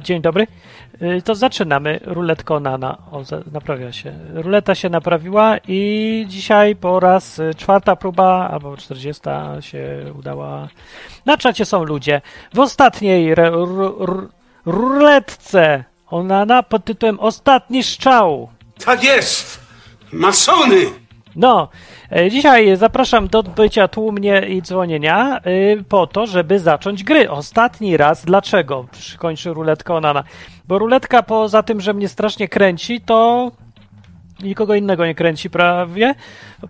Dzień dobry. To zaczynamy. Ruletka Onana. O, naprawia się. Ruleta się naprawiła i dzisiaj po raz 4. próba, albo 40. się udała. Na czacie są ludzie. W ostatniej ruletce Onana pod tytułem Ostatni Strzał. Tak jest! Masony! No, dzisiaj zapraszam do bycia tłumnie i dzwonienia po to, żeby zacząć gry. Ostatni raz. Dlaczego? Kończy ruletka Onana. Bo ruletka poza tym, że mnie strasznie kręci, to nikogo innego nie kręci prawie,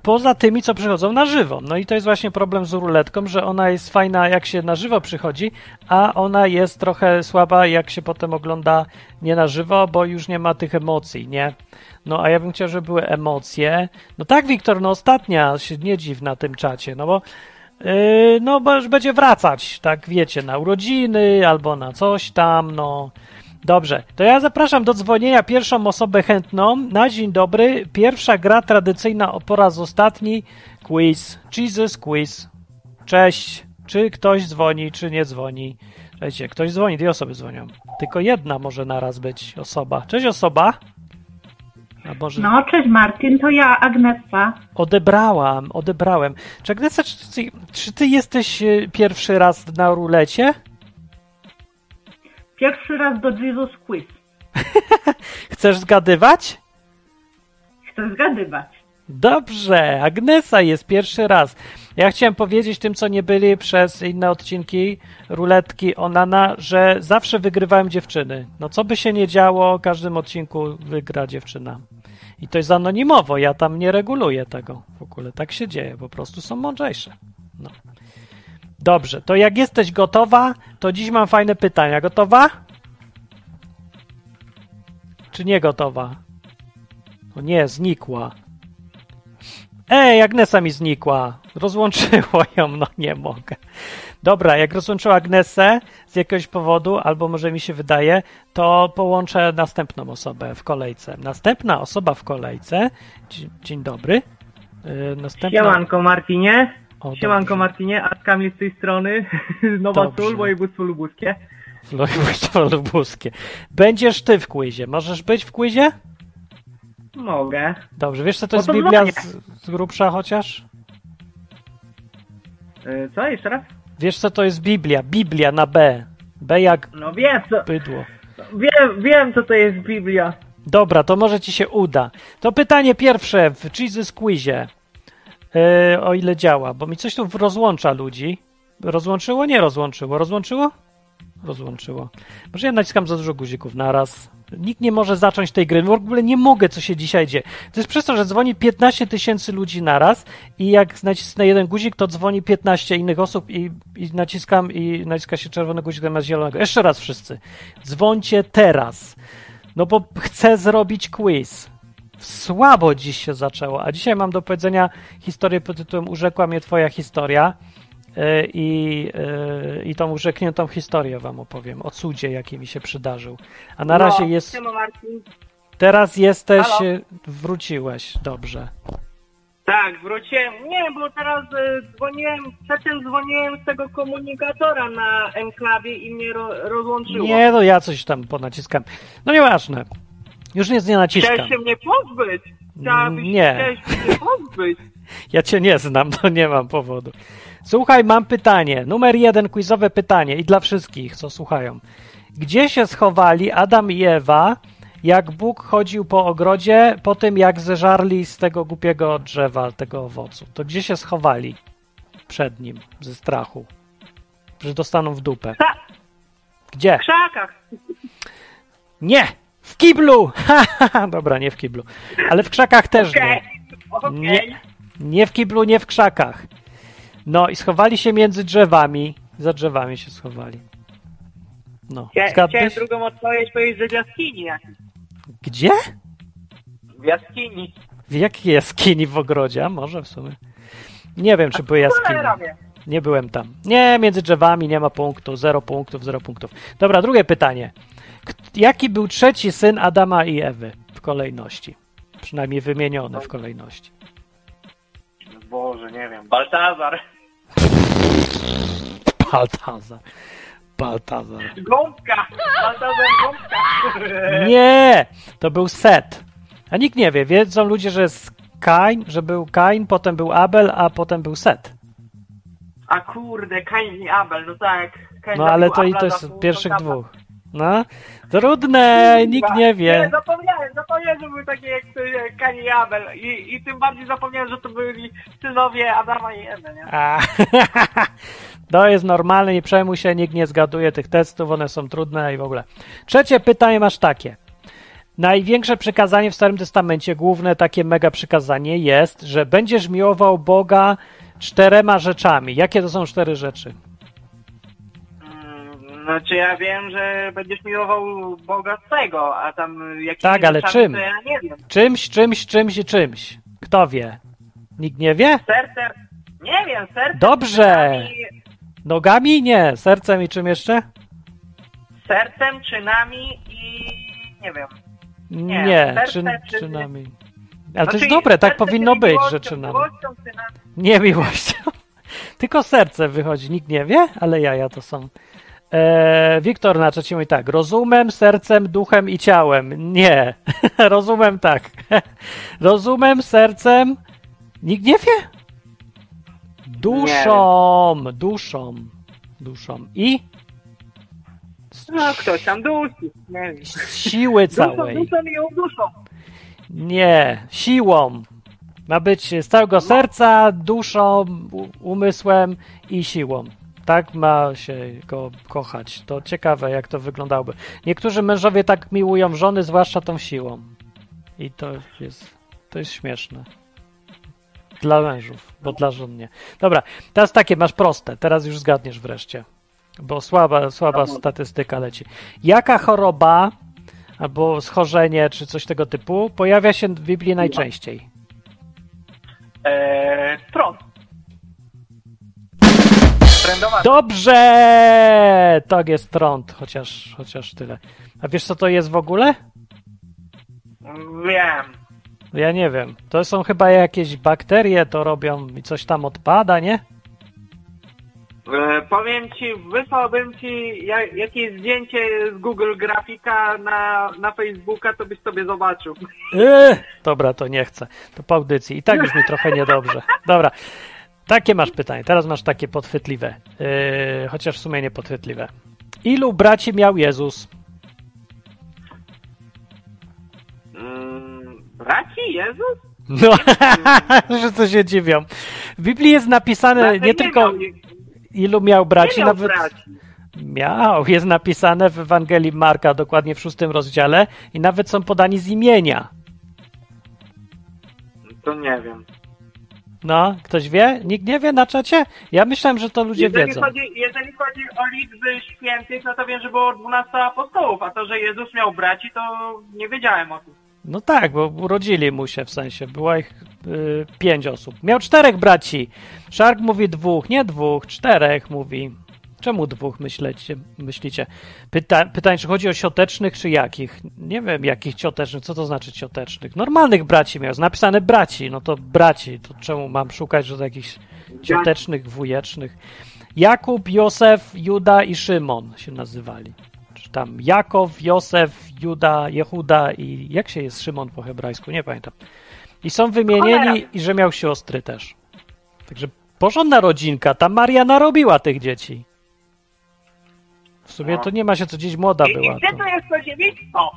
poza tymi, co przychodzą na żywo. No i to jest właśnie problem z ruletką, że ona jest fajna, jak się na żywo przychodzi, a ona jest trochę słaba, jak się potem ogląda nie na żywo, bo już nie ma tych emocji, nie? No a ja bym chciał, żeby były emocje. No tak, Wiktor, no ostatnia się nie dziw na tym czacie, no bo już będzie wracać, tak wiecie, na urodziny albo na coś tam, no. Dobrze, to ja zapraszam do dzwonienia pierwszą osobę chętną. Na dzień dobry, pierwsza gra tradycyjna po raz ostatni, quiz, Jesus Quiz. Cześć, czy ktoś dzwoni, czy nie dzwoni? Słuchajcie, ktoś dzwoni, dwie osoby dzwonią. Tylko jedna może naraz być osoba. Cześć osoba. A Boże. No, cześć Martin, to ja, Agneska. Odebrałem. Czy Agneska, czy ty jesteś pierwszy raz na rulecie? Pierwszy raz do Jesus Quiz. Chcesz zgadywać? Chcę zgadywać. Dobrze, Agnesa jest pierwszy raz. Ja chciałem powiedzieć tym, co nie byli przez inne odcinki ruletki Onana, że zawsze wygrywałem dziewczyny. No co by się nie działo, w każdym odcinku wygra dziewczyna. I to jest anonimowo, ja tam nie reguluję tego w ogóle. Tak się dzieje, po prostu są mądrzejsze. No. Dobrze, to jak jesteś gotowa, to dziś mam fajne pytania. Gotowa? Czy nie gotowa? O nie, znikła. Ej, Agnesa mi znikła. Rozłączyło ją, no nie mogę. Dobra, jak rozłączyła Agnesę z jakiegoś powodu, albo może mi się wydaje, to połączę następną osobę w kolejce. Następna osoba w kolejce. Dzień dobry. Następna... Siemanko, Martinie. O, siemanko Martinie, a Kamil z tej strony, Nowa Sól, województwo lubuskie. Województwo lubuskie. Będziesz ty w quizie. Możesz być w quizie? Mogę. Dobrze, wiesz co to jest Biblia z grubsza chociaż? Co? Jeszcze raz? Wiesz co to jest Biblia? Biblia na B. B jak no wiem, co... bydło. Wiem co to jest Biblia. Dobra, to może ci się uda. To pytanie pierwsze w Jesus Quizie. O ile działa, bo mi coś tu rozłącza ludzi. Rozłączyło? Nie rozłączyło. Rozłączyło? Rozłączyło. Może ja naciskam za dużo guzików naraz. Nikt nie może zacząć tej gry. W ogóle nie mogę, co się dzisiaj dzieje. To jest przez to, że dzwoni 15 tysięcy ludzi naraz i jak nacisnę jeden guzik, to dzwoni 15 innych osób i naciskam i naciska się czerwony guzik zamiast zielonego. Jeszcze raz wszyscy. Dzwońcie teraz. No bo chcę zrobić quiz. Słabo dziś się zaczęło, a dzisiaj mam do powiedzenia historię pod tytułem Urzekła mnie Twoja historia i tą urzekniętą historię wam opowiem, o cudzie, jaki mi się przydarzył. A na razie jest... Teraz jesteś... Halo? Wróciłeś, dobrze. Tak, wróciłem. Nie, bo teraz przed tym dzwoniłem z tego komunikatora na enklawie i mnie rozłączyło. Nie, no ja coś tam ponaciskam. No nieważne. Już nic nie naciskam. Chciałeś się mnie pozbyć? Chciałeś się pozbyć? Ja cię nie znam, to nie mam powodu. Słuchaj, mam pytanie. Numer 1, quizowe pytanie i dla wszystkich, co słuchają. Gdzie się schowali Adam i Ewa, jak Bóg chodził po ogrodzie, po tym jak zeżarli z tego głupiego drzewa, tego owocu? To gdzie się schowali przed nim ze strachu? Że dostaną w dupę. Gdzie? W krzakach. Nie! W kiblu! Dobra, nie w kiblu. Ale w krzakach też nie. Nie w kiblu, nie w krzakach. No i schowali się między drzewami. Za drzewami się schowali. No. Chciałem drugą odpowiedź powiedzieć, że w jaskini. Gdzie? W jaskini. W jakiej jaskini w ogrodzie? A może w sumie. Nie wiem, czy były jaskini. Nie byłem tam. Nie, między drzewami nie ma punktu. 0 punktów. Dobra, drugie pytanie. Jaki był trzeci syn Adama i Ewy w kolejności? Przynajmniej wymieniony w kolejności. Boże, nie wiem. Baltazar. Baltazar. Gąbka! Baltazar Gąbka! Nie! To był Set. A nikt nie wie. Wiedzą ludzie, że jest Kain, że był Kain, potem był Abel, a potem był Set. A kurde, Kain i Abel, no tak. Kain, no ale to Abel, i to jest od pierwszych dwóch. No, trudne, nikt nie wie. Nie, zapomniałem, że były takie jak Kain i Abel. I tym bardziej zapomniałem, że to byli synowie Adama i Ewy, nie? A, to jest normalne, nie przejmuj się, nikt nie zgaduje tych testów, one są trudne i w ogóle. Trzecie pytanie masz takie. Największe przykazanie w Starym Testamencie, główne takie mega przykazanie jest, że będziesz miłował Boga 4 rzeczami. Jakie to są 4 rzeczy? Znaczy ja wiem, że będziesz miłował Boga swego, a tam jakieś... Tak, ale czym? To ja nie wiem. Czymś. Kto wie? Nikt nie wie? Sercem. Nie wiem, sercem. Dobrze. Nogami? Nie. Sercem i czym jeszcze? Sercem, czynami i... nie wiem. Nie, czynami. Ale to jest dobre, tak powinno być, że czynami. Nie miłością. Tylko serce wychodzi. Nikt nie wie, ale jaja to są. Wiktor na czacie mówi tak. Rozumem, sercem, duchem i ciałem. Nie. Rozumem tak. Rozumem, sercem. Nikt nie wie? Duszą. I? No, ktoś tam dusi. Nie wiem. Siły całej. Duszą i ją duszą. Nie. Siłą. Ma być z całego serca, duszą, umysłem i siłą. Tak ma się go kochać. To ciekawe, jak to wyglądałoby. Niektórzy mężowie tak miłują żony, zwłaszcza tą siłą. I to jest śmieszne. Dla mężów, bo dla żon nie. Dobra, teraz takie masz proste. Teraz już zgadniesz wreszcie. Bo słaba statystyka leci. Jaka choroba albo schorzenie, czy coś tego typu pojawia się w Biblii najczęściej? Trąd. Dobrze! Tak jest, trąd, chociaż tyle. A wiesz, co to jest w ogóle? Wiem. Ja nie wiem. To są chyba jakieś bakterie, to robią i coś tam odpada, nie? Powiem ci, wysłałbym ci jakieś zdjęcie z Google Grafika na Facebooka, to byś sobie zobaczył. Dobra, to nie chcę. To po audycji. I tak już mi trochę niedobrze. Dobra. Takie masz pytanie. Teraz masz takie podchwytliwe. Chociaż w sumie nie podchwytliwe. Ilu braci miał Jezus? Braci Jezus? No, że to się dziwią. W Biblii jest napisane nie tylko... Ilu miał braci? Nawet miał. Jest napisane w Ewangelii Marka, dokładnie w 6 rozdziale i nawet są podani z imienia. To nie wiem. No, ktoś wie? Nikt nie wie na czacie? Ja myślałem, że to ludzie wiedzą. Jeżeli chodzi o liczby świętych, no to wiem, że było 12 apostołów, a to, że Jezus miał braci, to nie wiedziałem o tym. No tak, bo urodzili mu się, w sensie, było ich 5 osób. Miał 4 braci. Szark mówi 2, nie 2, 4 mówi. Czemu 2 myślicie? Pytanie, czy chodzi o ciotecznych, czy jakich? Nie wiem, jakich ciotecznych, co to znaczy ciotecznych? Normalnych braci miał, napisane braci, no to braci, to czemu mam szukać, że to jakichś ciotecznych, wujecznych? Jakub, Józef, Juda i Szymon się nazywali. Tam Jakow, Josef, Juda, Jehuda i jak się jest Szymon po hebrajsku, nie pamiętam. I są wymienieni i że miał siostry też. Także porządna rodzinka, ta Maria narobiła tych dzieci. W sumie to nie ma się co dziś młoda była. I gdzie to jest rodzienictwo?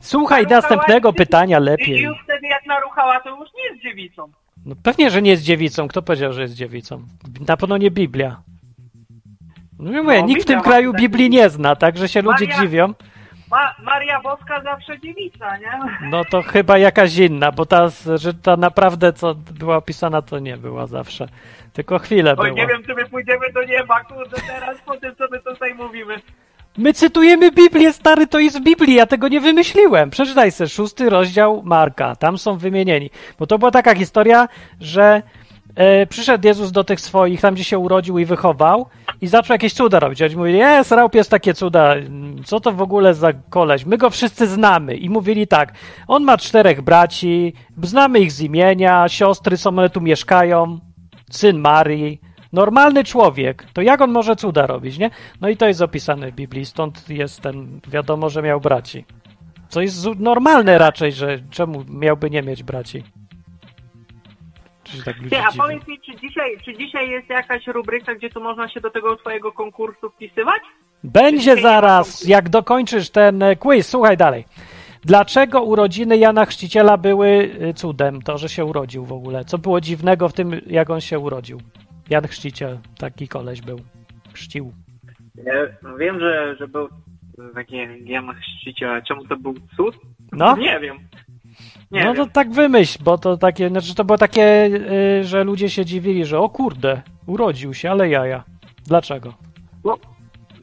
Słuchaj następnego pytania lepiej. I już wtedy jak naruchała, to już nie jest dziewicą. No pewnie, że nie jest dziewicą. Kto powiedział, że jest dziewicą? Na pewno nie Biblia. No mówię, nikt w tym kraju Biblii nie zna, także się ludzie dziwią. Maria Boska zawsze dziewica, nie? No to chyba jakaś inna, bo ta naprawdę, co była opisana, to nie była zawsze. Tylko chwilę była. Oj, nie wiem, czy my pójdziemy do nieba, kurde, teraz po tym, co my tutaj mówimy. My cytujemy Biblię, stary, to jest Biblia, ja tego nie wymyśliłem. Przeczytaj sobie 6 rozdział Marka, tam są wymienieni. Bo to była taka historia, że... przyszedł Jezus do tych swoich, tam gdzie się urodził i wychował i zaczął jakieś cuda robić. Oni mówili, srał pies takie cuda, co to w ogóle za koleś, my go wszyscy znamy. I mówili tak, on ma 4 braci, znamy ich z imienia, siostry są, one tu mieszkają, syn Marii, Normalny człowiek, to jak on może cuda robić, nie? No i to jest opisane w Biblii, stąd jest ten, wiadomo, że miał braci. Co jest normalne raczej, że czemu miałby nie mieć braci? Tak nie, a powiedz mi, czy dzisiaj jest jakaś rubryka, gdzie tu można się do tego twojego konkursu wpisywać? Będzie zaraz, jak dokończysz ten quiz. Słuchaj dalej. Dlaczego urodziny Jana Chrzciciela były cudem? To, że się urodził w ogóle. Co było dziwnego w tym, jak on się urodził? Jan Chrzciciel, taki koleś był. Chrzcił. Ja wiem, że był taki Jan Chrzciciel, a czemu to był cud? No? Nie wiem. Nie wiem. To tak wymyśl, bo to takie, znaczy to było takie, że ludzie się dziwili, że o kurde, urodził się, ale jaja. Dlaczego? No,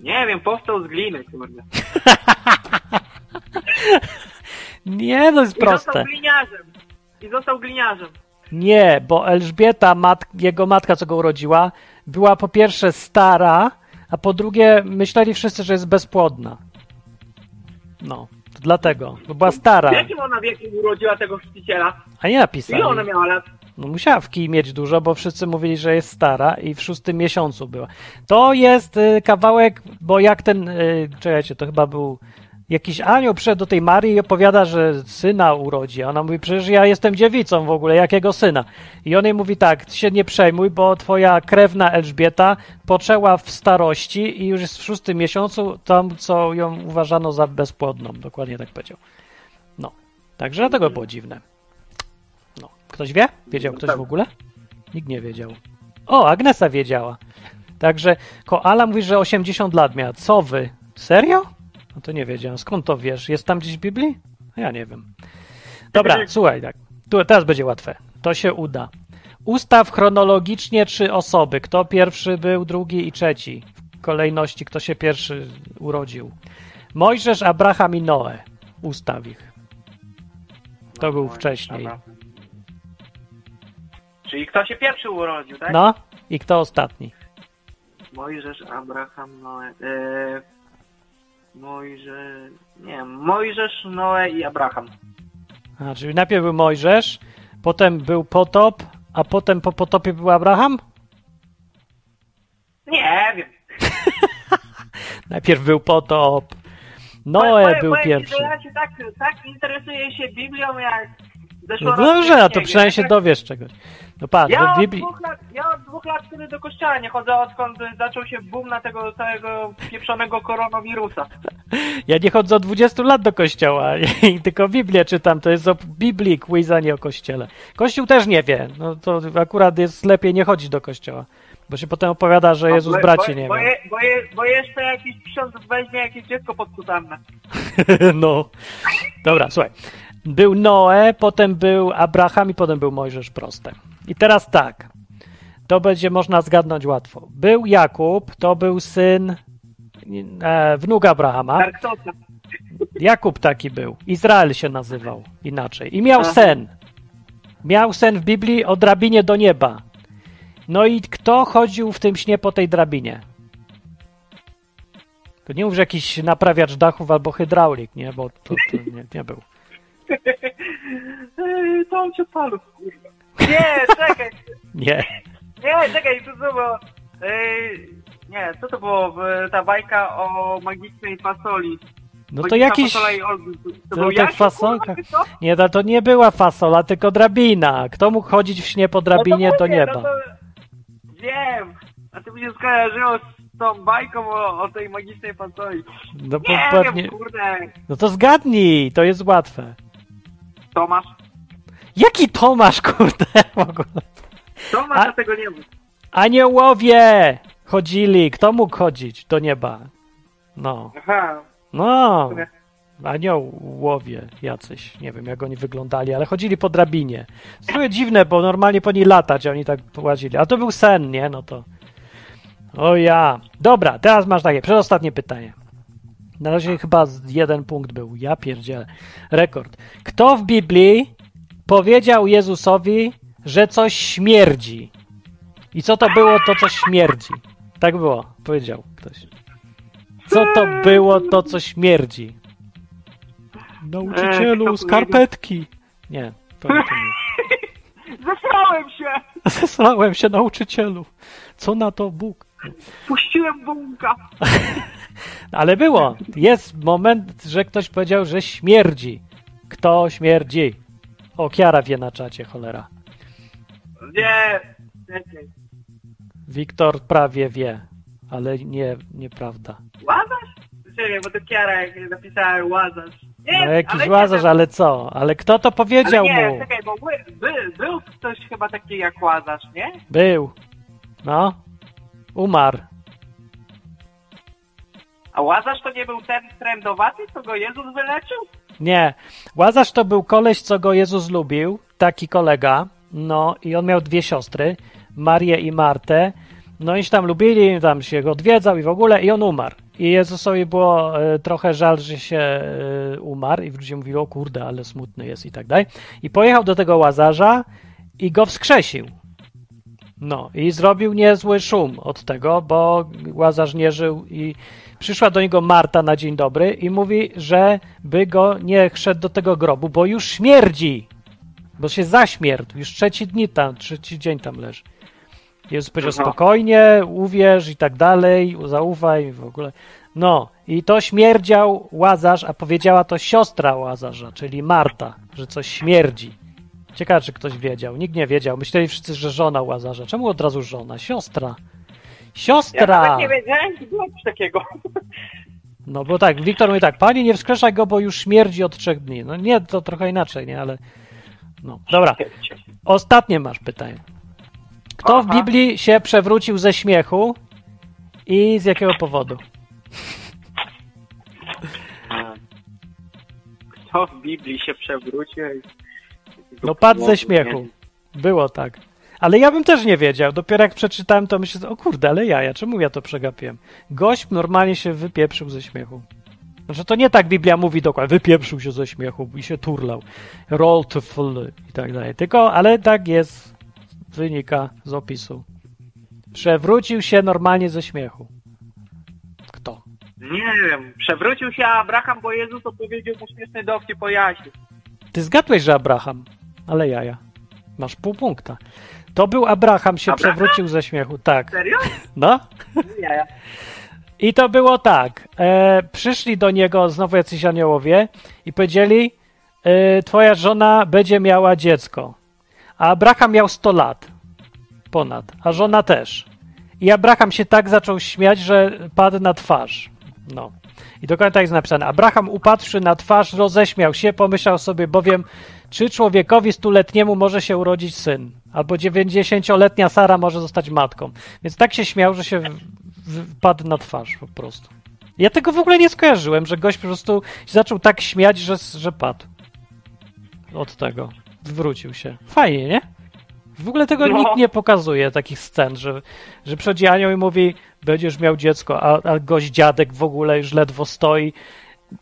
nie wiem, powstał z gliny, kurde. Nie, to jest proste. I został gliniarzem. Nie, bo Elżbieta, jego matka, co go urodziła, była po pierwsze stara, a po drugie myśleli wszyscy, że jest bezpłodna. No. Dlatego, bo była stara. W jakim ona wieku urodziła tego chrzciciela? A nie napisała. Ile ona miała lat? No musiała w kij mieć dużo, bo wszyscy mówili, że jest stara i w 6. miesiącu była. To jest kawałek, bo jak ten, czekajcie, to chyba był jakiś anioł przyszedł do tej Marii i opowiada, że syna urodzi. Ona mówi, przecież ja jestem dziewicą w ogóle, jakiego syna? I on jej mówi tak, ty się nie przejmuj, bo twoja krewna Elżbieta poczęła w starości i już jest w 6. miesiącu tam, co ją uważano za bezpłodną. Dokładnie tak powiedział. No, także dlatego było dziwne. No, ktoś wie? Wiedział ktoś w ogóle? Nikt nie wiedział. O, Agnesa wiedziała. Także Koala mówi, że 80 lat miała. Co wy? Serio? No to nie wiedziałem. Skąd to wiesz? Jest tam gdzieś w Biblii? Ja nie wiem. Dobra, słuchaj, tak. Teraz będzie łatwe. To się uda. Ustaw chronologicznie 3 osoby. Kto pierwszy był, drugi i trzeci. W kolejności, kto się pierwszy urodził. Mojżesz, Abraham i Noe. Ustaw ich. To był wcześniej. Czyli kto się pierwszy urodził, tak? No i kto ostatni? Mojżesz, Abraham, Noe... Mojżesz, Noe i Abraham. A, czyli najpierw był Mojżesz, potem był potop, a potem po potopie był Abraham? Nie wiem. Najpierw był potop. Noe był pierwszy. Ja tak interesuję się Biblią, jak zeszło. No dobrze, a to przynajmniej się dowiesz czegoś. No patrz, ja od dwóch lat wtedy do kościoła nie chodzę, odkąd zaczął się boom na tego całego pieprzonego koronawirusa. Ja nie chodzę od 20 lat do kościoła, tylko Biblię czytam, to jest o Biblii quiz, a nie o kościele. Kościół też nie wie, no to akurat jest lepiej nie chodzić do kościoła, bo się potem opowiada, że Jezus braci nie ma. Bo jeszcze jakiś ksiądz weźmie jakieś dziecko pod sutannę. No, dobra, słuchaj. Był Noe, potem był Abraham i potem był Mojżesz, proste. I teraz tak, to będzie można zgadnąć łatwo. Był Jakub, to był syn, wnuk Abrahama. Jakub taki był, Izrael się nazywał inaczej. I miał sen. Miał sen w Biblii o drabinie do nieba. No i kto chodził w tym śnie po tej drabinie? To nie mów, że jakiś naprawiacz dachów albo hydraulik, nie? Bo to nie był. To on się palu, kurwa. Nie, czekaj. Nie, czekaj, to było... Nie, co to było? Ta bajka o magicznej fasoli. No to jakiś... Nie, to nie była fasola, tylko drabina. Kto mógł chodzić w śnie po drabinie do nieba? No to... Wiem, a ty mi się skojarzyło z tą bajką o tej magicznej fasoli. No nie, pewnie... kurde. No to zgadnij, to jest łatwe. Tomasz. Jaki Tomasz, kurde, w ogóle? Tomasz tego nie mógł. Aniołowie chodzili. Kto mógł chodzić do nieba? No. Aha. No. Aniołowie jacyś. Nie wiem, jak oni wyglądali, ale chodzili po drabinie. Trochę dziwne, bo normalnie po niej latać, a oni tak łazili. A to był sen, nie? No to... O ja. Dobra, teraz masz takie przedostatnie pytanie. Na razie chyba 1 punkt był. Ja pierdzielę. Rekord. Kto w Biblii powiedział Jezusowi, że coś śmierdzi? I co to było to, co śmierdzi? Tak było. Powiedział ktoś. Co to było to, co śmierdzi? Nauczycielu, skarpetki. Nie. To nie. Zesrałem się. Zesrałem się, nauczycielu. Co na to Bóg? Puściłem bąka. Ale było. Jest moment, że ktoś powiedział, że śmierdzi. Kto śmierdzi? O, Kiara wie na czacie, cholera. Nie. Wiktor prawie wie, ale nie, nieprawda. Łazarz? Czekaj, bo to Kiara jak napisałem łazarz. Nie, no jakiś ale łazarz, nie, ale co? Ale kto to powiedział nie, mu? Nie, czekaj, bo był ktoś chyba taki jak łazarz, nie? Był. No. Umarł. A łazarz to nie był ten trędowaty, co go Jezus wyleczył? Nie. Łazarz to był koleś, co go Jezus lubił. Taki kolega. No i on miał dwie siostry. Marię i Martę. No i się tam lubili, tam się go odwiedzał i w ogóle i on umarł. I Jezusowi było trochę żal, że się umarł i ludzie mówili, o kurde, ale smutny jest i tak dalej. I pojechał do tego łazarza i go wskrzesił. No i zrobił niezły szum od tego, bo łazarz nie żył i przyszła do niego Marta na dzień dobry i mówi, że by go nie szedł do tego grobu, bo już śmierdzi, bo się zaśmierdził, już trzeci dzień tam leży. Jezus powiedział, spokojnie, uwierz i tak dalej, zaufaj w ogóle. No i to śmierdział łazarz, a powiedziała to siostra łazarza, czyli Marta, że coś śmierdzi. Ciekawe, czy ktoś wiedział. Nikt nie wiedział. Myśleli wszyscy, że żona łazarza. Czemu od razu żona? Siostra. Siostra! Ja nie wiedziałem, że było coś takiego. No bo tak, Wiktor mówi tak, pani nie wskrzeszaj go, bo już śmierdzi od 3 dni. No nie, to trochę inaczej, nie, ale... No, dobra. Ostatnie masz pytanie. Kto w Biblii się przewrócił ze śmiechu i z jakiego powodu? Kto w Biblii się przewrócił? No padł ze śmiechu. Było tak. Ale ja bym też nie wiedział. Dopiero jak przeczytałem, to myślę, o kurde, ale jaja, czemu ja to przegapiłem? Gość normalnie się wypieprzył ze śmiechu. Znaczy to nie tak Biblia mówi dokładnie, wypieprzył się ze śmiechu i się turlał. Rolled full i tak dalej. Tylko, ale tak jest, wynika z opisu. Przewrócił się normalnie ze śmiechu. Kto? Nie wiem, przewrócił się Abraham, bo Jezus opowiedział mu śmieszny dowcip po Jasie. Ty zgadłeś, że Abraham, ale jaja. Masz pół punkta. To był Abraham, się przewrócił ze śmiechu. Tak. Serio? No. Jaja. I to było tak. Przyszli do niego znowu jacyś aniołowie i powiedzieli, twoja żona będzie miała dziecko. A Abraham miał 100 lat ponad, a żona też. I Abraham się tak zaczął śmiać, że padł na twarz. No. I dokładnie tak jest napisane. Abraham upadłszy na twarz, roześmiał się, pomyślał sobie bowiem, czy człowiekowi 100-letniemu może się urodzić syn, albo 90-letnia Sara może zostać matką. Więc tak się śmiał, że się padł na twarz po prostu. Ja tego w ogóle nie skojarzyłem, że gość po prostu zaczął tak śmiać, że padł. Od tego. Wrócił się. Fajnie, nie? W ogóle tego nikt nie pokazuje, takich scen, że przychodzi anioł i mówi, będziesz miał dziecko, a gość dziadek w ogóle już ledwo stoi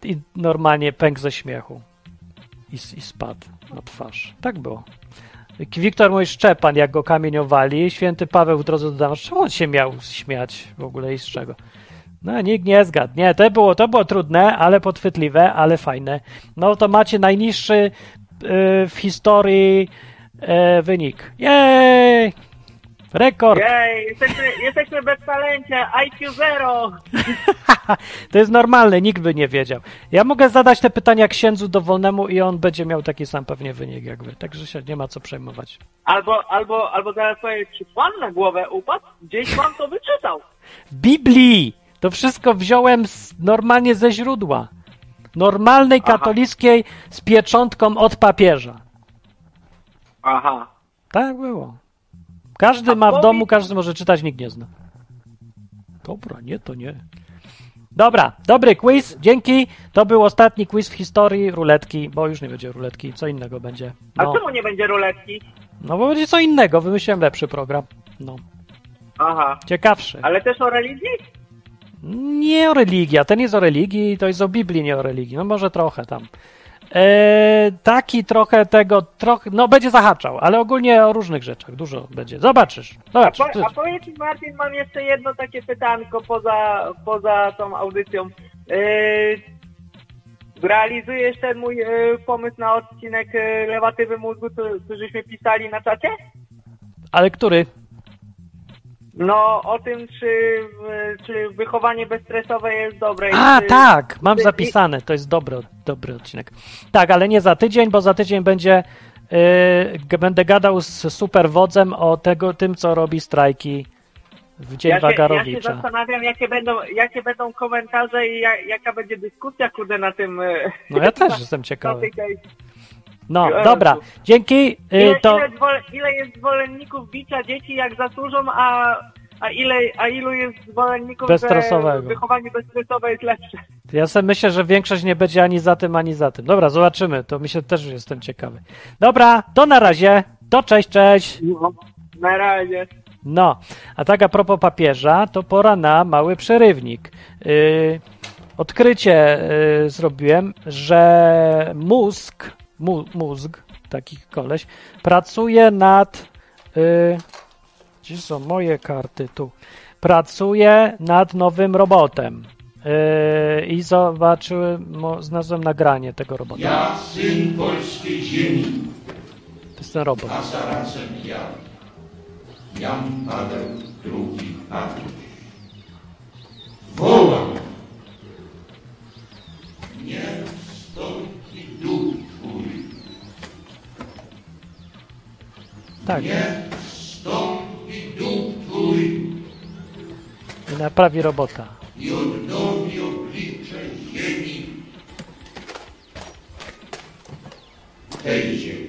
i normalnie pękł ze śmiechu. I spadł na twarz. Tak było. Wiktor mój Szczepan, jak go kamieniowali, święty Paweł w drodze do Damaszku, czemu on się miał śmiać w ogóle i z czego? No, nikt nie zgadł. Nie, to było trudne, ale podchwytliwe, ale fajne. No to macie najniższy w historii wynik. Jej! Rekord! Jej! Jesteśmy bez talencie! IQ 0! To jest normalne, nikt by nie wiedział. Ja mogę zadać te pytania księdzu dowolnemu i on będzie miał taki sam pewnie wynik jak wy, także się nie ma co przejmować. Albo zaraz powiem, czy pan na głowę upadł? Gdzieś pan to wyczytał. W Biblii! To wszystko wziąłem normalnie ze źródła. Normalnej katolickiej z pieczątką od papieża. Aha. Tak było. Każdy ma w domu, każdy może czytać, nikt nie zna. Dobra, nie, to nie. Dobra, dobry quiz, dzięki. To był ostatni quiz w historii ruletki, bo już nie będzie ruletki, co innego będzie. No. A czemu nie będzie ruletki? No bo będzie co innego, wymyśliłem lepszy program. No. Aha. Ciekawszy. Ale też o religii? Nie o religii, a ten jest o religii, to jest o Biblii, nie o religii. No może trochę tam. Taki trochę tego, no będzie zahaczał, ale ogólnie o różnych rzeczach, dużo będzie. Zobaczysz. A powiedz mi, Marcin, mam jeszcze jedno takie pytanko poza tą audycją. Realizujesz ten mój pomysł na odcinek Lewatywy Mózgu, co żeśmy pisali na czacie? Ale który? No, o tym, czy wychowanie bezstresowe jest dobre. A, czy... tak, mam zapisane. To jest dobry odcinek. Tak, ale nie za tydzień, bo za tydzień będzie... będę gadał z superwodzem o tym, co robi strajki w dzień Wagarowicza. Ja się zastanawiam, jakie będą komentarze i jaka będzie dyskusja, kurde, na tym... No ja też jestem ciekawy. No, dobra, dzięki. Ile jest zwolenników bicia dzieci, jak zasłużą, a ilu jest zwolenników wychowanie bezstresowe jest lepsze? Ja sobie myślę, że większość nie będzie ani za tym, ani za tym. Dobra, zobaczymy, to mi się też jestem ciekawy. Dobra, to na razie, to cześć. No, na razie. No, a tak a propos papieża, to pora na mały przerywnik. Odkrycie zrobiłem, że mózg, taki koleś, pracuje nad... Gdzie są moje karty? Tu. Pracuje nad nowym robotem. I zobaczyłem, znalazłem nagranie tego robota. Ja, syn polskiej ziemi. To jest ten robot. A zarazem ja. Jan Paweł II. Wołam. Nie stąpi duch twój. Tak. Nie stąpi duch twój. I naprawi robota. I odnowi oblicze ziemi. Tej ziemi.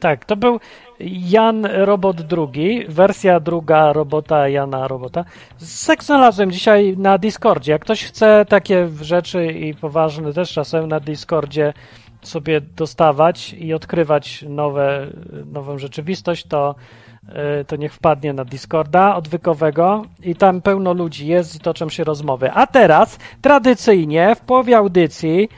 Tak, to był Jan Robot II, wersja druga robota Jana Robota. Znalazłem dzisiaj na Discordzie. Jak ktoś chce takie rzeczy i poważne też czasem na Discordzie sobie dostawać i odkrywać nową rzeczywistość, to niech wpadnie na Discorda odwykowego i tam pełno ludzi jest i toczą się rozmowy. A teraz tradycyjnie w połowie audycji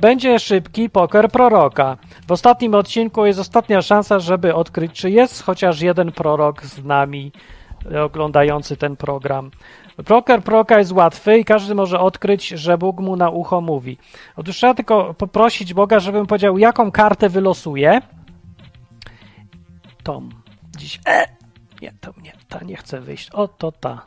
będzie szybki poker proroka. W ostatnim odcinku jest ostatnia szansa, żeby odkryć, czy jest chociaż jeden prorok z nami oglądający ten program. Poker proroka jest łatwy i każdy może odkryć, że Bóg mu na ucho mówi. Otóż trzeba tylko poprosić Boga, żebym powiedział, jaką kartę wylosuje. Tom. Dziś. Nie, to mnie. Ta nie chce wyjść. O, to ta.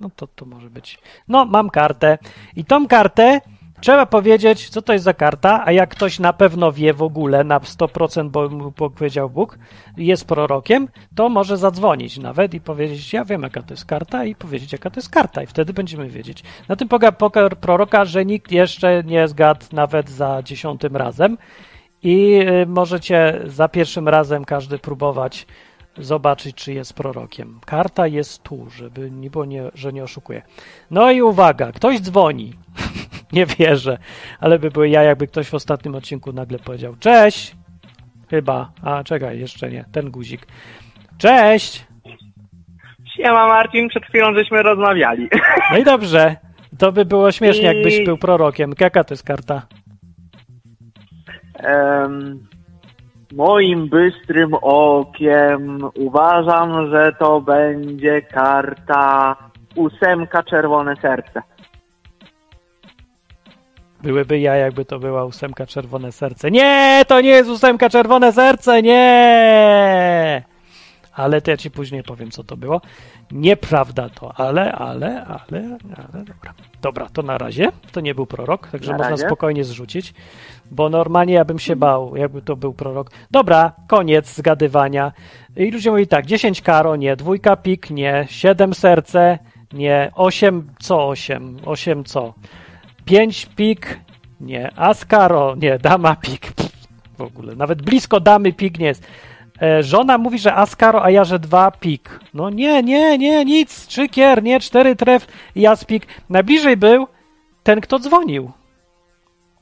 No to tu może być. No, mam kartę. I tą kartę trzeba powiedzieć, co to jest za karta, a jak ktoś na pewno wie w ogóle na 100%, bo mu powiedział Bóg, jest prorokiem, to może zadzwonić nawet i powiedzieć, ja wiem, jaka to jest karta i powiedzieć, jaka to jest karta i wtedy będziemy wiedzieć. Na tym polega poker proroka, że nikt jeszcze nie zgadł nawet za 10. razem i możecie za pierwszym razem każdy próbować zobaczyć, czy jest prorokiem. Karta jest tu, żeby nie było, że nie oszukuje. No i uwaga, ktoś dzwoni. Nie wierzę, ale by były ja, jakby ktoś w ostatnim odcinku nagle powiedział cześć, chyba, a czekaj, jeszcze nie, ten guzik. Cześć! Siema Marcin, przed chwilą żeśmy rozmawiali. No i dobrze, to by było śmiesznie, jakbyś był prorokiem. Jaka to jest karta? Moim bystrym okiem uważam, że to będzie karta 8 czerwone serce. Byłyby ja, jakby to była 8 czerwone serce. Nie, to nie jest 8 czerwone serce, nie! Ale to ja ci później powiem, co to było. Nieprawda to, ale, dobra. Dobra, to na razie, to nie był prorok, także można spokojnie zrzucić, bo normalnie ja bym się bał, jakby to był prorok. Dobra, koniec zgadywania. I ludzie mówili tak, 10 karo, nie, 2 pik, nie, 7 serce, nie, 8 co? 5 pik, nie, as karo, nie, dama pik, w ogóle, nawet blisko damy pik nie jest. Żona mówi, że as karo, a ja, że 2 pik. No nie, nic, 3 kier, nie, 4 tref i as pik. Najbliżej był ten, kto dzwonił.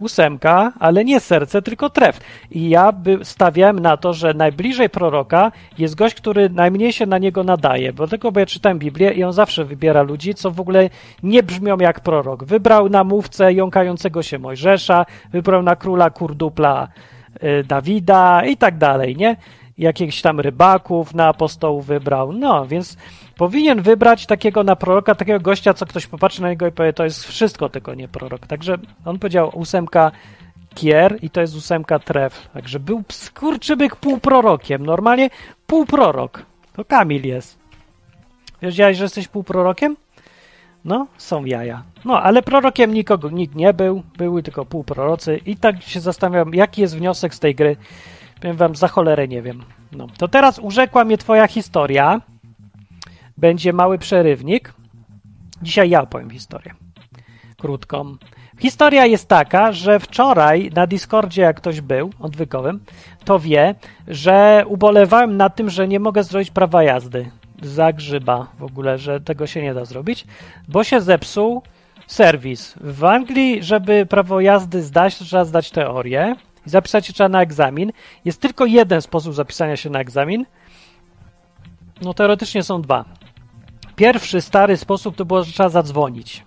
8, ale nie serce, tylko tref. I ja stawiałem na to, że najbliżej proroka jest gość, który najmniej się na niego nadaje, bo ja czytałem Biblię i on zawsze wybiera ludzi, co w ogóle nie brzmią jak prorok. Wybrał na mówcę jąkającego się Mojżesza, wybrał na króla kurdupla Dawida i tak dalej, nie? Jakichś tam rybaków na apostołów wybrał. No, więc powinien wybrać takiego na proroka, takiego gościa, co ktoś popatrzy na niego i powie, to jest wszystko, tylko nie prorok. Także on powiedział 8 Kier i to jest 8 tref. Także był skurczybyk półprorokiem. Normalnie półprorok. To Kamil jest. Wiedziałeś, że jesteś półprorokiem? No, są jaja. No, ale prorokiem nikt nie był. Były tylko półprorocy. I tak się zastanawiam, jaki jest wniosek z tej gry. Powiem wam, za cholerę nie wiem. No, to teraz urzekła mnie twoja historia. Będzie mały przerywnik. Dzisiaj ja opowiem historię. Krótką. Historia jest taka, że wczoraj na Discordzie, jak ktoś był odwykowym, to wie, że ubolewałem nad tym, że nie mogę zrobić prawa jazdy. Za grzyba w ogóle, że tego się nie da zrobić, bo się zepsuł serwis. W Anglii, żeby prawo jazdy zdać, to trzeba zdać teorię i zapisać się trzeba na egzamin. Jest tylko jeden sposób zapisania się na egzamin. No teoretycznie są dwa. Pierwszy stary sposób to było, że trzeba zadzwonić.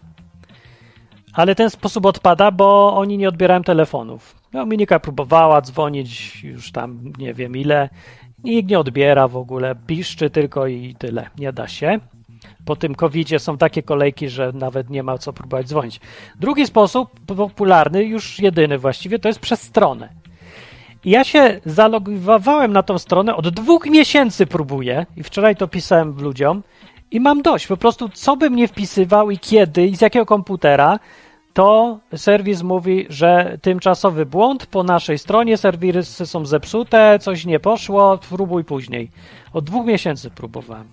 Ale ten sposób odpada, bo oni nie odbierają telefonów. Dominika próbowała dzwonić już tam nie wiem ile. Nikt nie odbiera w ogóle, piszczy tylko i tyle, nie da się. Po tym COVID-zie są takie kolejki, że nawet nie ma co próbować dzwonić. Drugi sposób, popularny, już jedyny właściwie, to jest przez stronę. I ja się zalogowałem na tą stronę, od 2 miesięcy próbuję i wczoraj to pisałem ludziom i mam dość, po prostu co bym nie wpisywał i kiedy i z jakiego komputera, to serwis mówi, że tymczasowy błąd po naszej stronie, serwisy są zepsute, coś nie poszło, spróbuj później. Od 2 miesięcy próbowałem.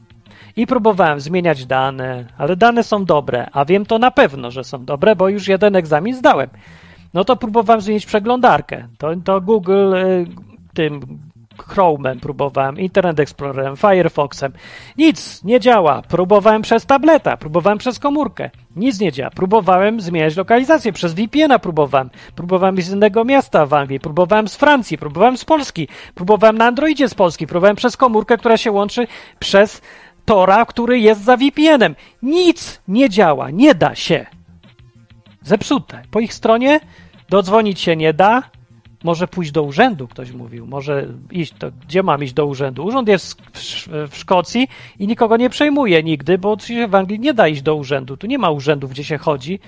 I próbowałem zmieniać dane, ale dane są dobre, a wiem to na pewno, że są dobre, bo już jeden egzamin zdałem. No to próbowałem zmienić przeglądarkę. To Google tym Chrome'em próbowałem, Internet Explorerem, Firefoxem. Nic nie działa. Próbowałem przez tableta, próbowałem przez komórkę. Nic nie działa. Próbowałem zmieniać lokalizację, przez VPN-a próbowałem. Próbowałem z innego miasta w Anglii, próbowałem z Francji, próbowałem z Polski, próbowałem na Androidzie z Polski, próbowałem przez komórkę, która się łączy przez Tora, który jest za VPN-em. Nic nie działa, nie da się. Zepsute. Po ich stronie dodzwonić się nie da. Może pójść do urzędu, ktoś mówił. Może iść, to gdzie mam iść do urzędu? Urząd jest w Szkocji i nikogo nie przejmuje nigdy, bo w Anglii nie da iść do urzędu. Tu nie ma urzędów, gdzie się chodzi,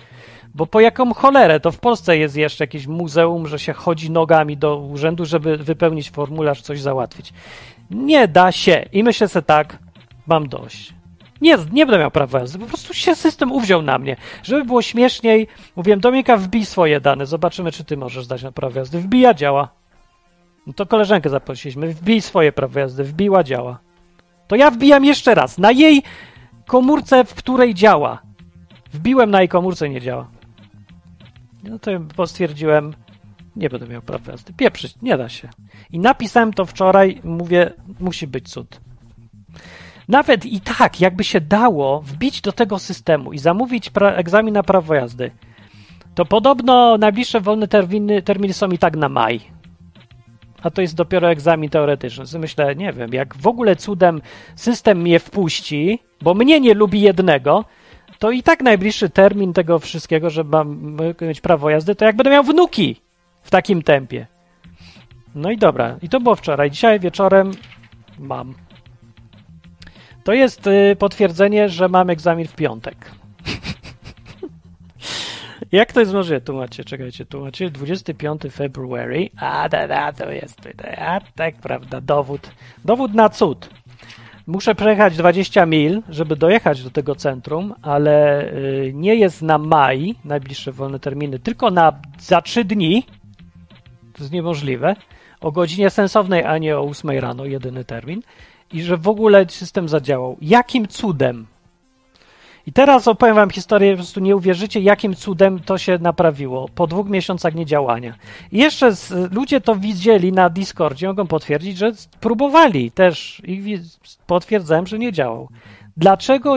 bo po jaką cholerę? To w Polsce jest jeszcze jakieś muzeum, że się chodzi nogami do urzędu, żeby wypełnić formularz, coś załatwić. Nie da się. I myślę sobie tak, mam dość. Nie będę miał prawa jazdy, po prostu się system uwziął na mnie. Żeby było śmieszniej, mówiłem, Dominika, wbij swoje dane, zobaczymy, czy ty możesz dać na prawo jazdy. Wbija, działa. No to koleżankę zaprosiliśmy, wbij swoje prawo jazdy, wbiła, działa. To ja wbijam jeszcze raz, na jej komórce, w której działa. Wbiłem na jej komórce, nie działa. No to stwierdziłem, nie będę miał prawa jazdy, pieprzyć, nie da się. I napisałem to wczoraj, mówię, musi być cud. Nawet i tak, jakby się dało wbić do tego systemu i zamówić egzamin na prawo jazdy, to podobno najbliższe wolne terminy są i tak na maj. A to jest dopiero egzamin teoretyczny. Myślę, nie wiem, jak w ogóle cudem system mnie wpuści, bo mnie nie lubi jednego, to i tak najbliższy termin tego wszystkiego, żeby mam mieć prawo jazdy, to jak będę miał wnuki w takim tempie. No i dobra, i to było wczoraj. Dzisiaj wieczorem mam. To jest potwierdzenie, że mam egzamin w piątek. Jak to jest możliwe? Tu macie, czekajcie, tu macie 25 February. To jest tutaj. Tak, prawda, dowód. Dowód na cud. Muszę przejechać 20 mil, żeby dojechać do tego centrum, ale nie jest na maj, najbliższe wolne terminy, tylko za 3 dni. To jest niemożliwe. O godzinie sensownej, a nie o 8 rano, jedyny termin. I że w ogóle system zadziałał. Jakim cudem? I teraz opowiem wam historię, po prostu nie uwierzycie, jakim cudem to się naprawiło po 2 miesiącach niedziałania. I jeszcze ludzie to widzieli na Discordzie, mogą potwierdzić, że próbowali też i potwierdzałem, że nie działał. Dlaczego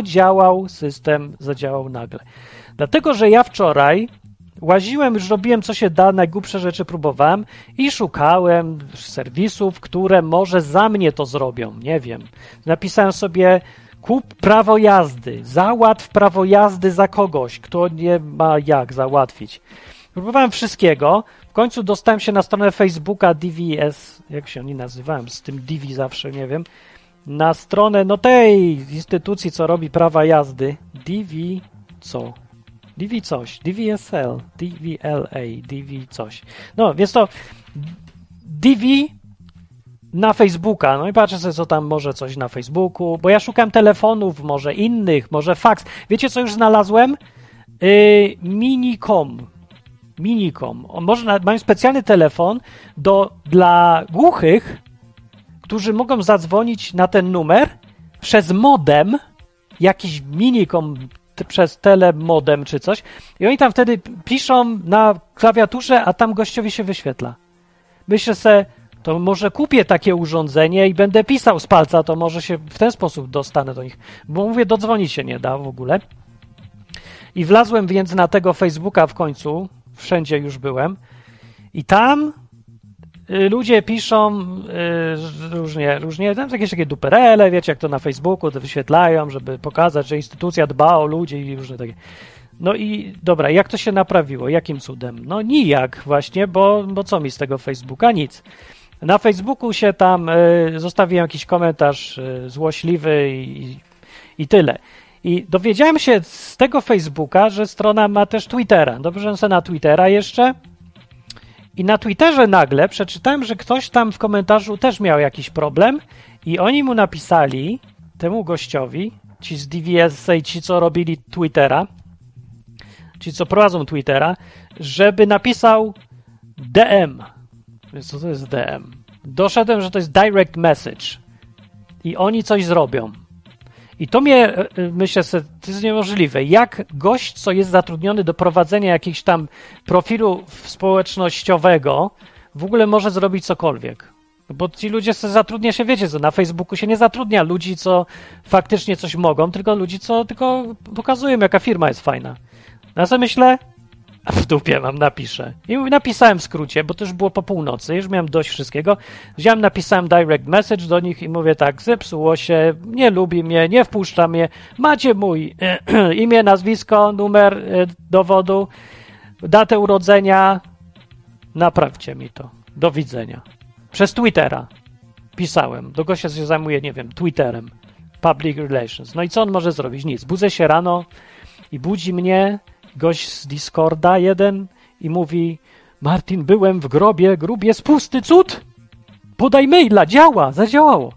system zadziałał nagle? Dlatego, że ja wczoraj łaziłem, już robiłem co się da, najgłupsze rzeczy próbowałem i szukałem serwisów, które może za mnie to zrobią, nie wiem. Napisałem sobie, kup prawo jazdy, załatw prawo jazdy za kogoś, kto nie ma jak załatwić. Próbowałem wszystkiego, w końcu dostałem się na stronę Facebooka DVS, jak się oni nazywałem, z tym DV zawsze, nie wiem, na stronę tej instytucji, co robi prawa jazdy, DV co? DV coś, DVSL, DVLA, DV coś. No, więc to DV na Facebooka, no i patrzę sobie, co tam może coś na Facebooku, bo ja szukam telefonów, może innych, może faks. Wiecie, co już znalazłem? Minicom. Mają specjalny telefon dla głuchych, którzy mogą zadzwonić na ten numer przez modem, jakiś minicom przez telemodem czy coś i oni tam wtedy piszą na klawiaturze, a tam gościowi się wyświetla. Myślę se, to może kupię takie urządzenie i będę pisał z palca, to może się w ten sposób dostanę do nich, bo mówię, dodzwonić się nie da w ogóle. I wlazłem więc na tego Facebooka w końcu, wszędzie już byłem i tam ludzie piszą różnie, tam jakieś takie duperele, wiecie, jak to na Facebooku, to wyświetlają, żeby pokazać, że instytucja dba o ludzi i różne takie. No i dobra, jak to się naprawiło? Jakim cudem? No nijak właśnie, bo co mi z tego Facebooka? Nic. Na Facebooku się tam zostawiłem jakiś komentarz złośliwy i tyle. I dowiedziałem się z tego Facebooka, że strona ma też Twittera. Dobrze, że na Twittera jeszcze. I na Twitterze nagle przeczytałem, że ktoś tam w komentarzu też miał jakiś problem i oni mu napisali, temu gościowi, ci z DVSA, ci co robili Twittera, ci co prowadzą Twittera, żeby napisał DM. Więc co to jest DM? Doszedłem, że to jest direct message i oni coś zrobią. I to mnie, myślę, to jest niemożliwe. Jak gość, co jest zatrudniony do prowadzenia jakiegoś tam profilu społecznościowego, w ogóle może zrobić cokolwiek. Bo ci ludzie zatrudnia się, wiecie co, na Facebooku się nie zatrudnia ludzi, co faktycznie coś mogą, tylko ludzi, co tylko pokazują, jaka firma jest fajna. Ja sobie myślę, a w dupie mam, napiszę. I napisałem w skrócie, bo to już było po północy, już miałem dość wszystkiego. Wziąłem, napisałem direct message do nich i mówię tak, zepsuło się, nie lubi mnie, nie wpuszcza mnie, macie mój imię, nazwisko, numer dowodu, datę urodzenia, naprawcie mi to. Do widzenia. Przez Twittera pisałem, do gościa się zajmuje, nie wiem, Twitterem, public relations. No i co on może zrobić? Nic. Budzę się rano i budzi mnie gość z Discorda jeden i mówi, Martin, byłem w grobie, grób jest pusty, cud! Podaj maila, działa, zadziałało.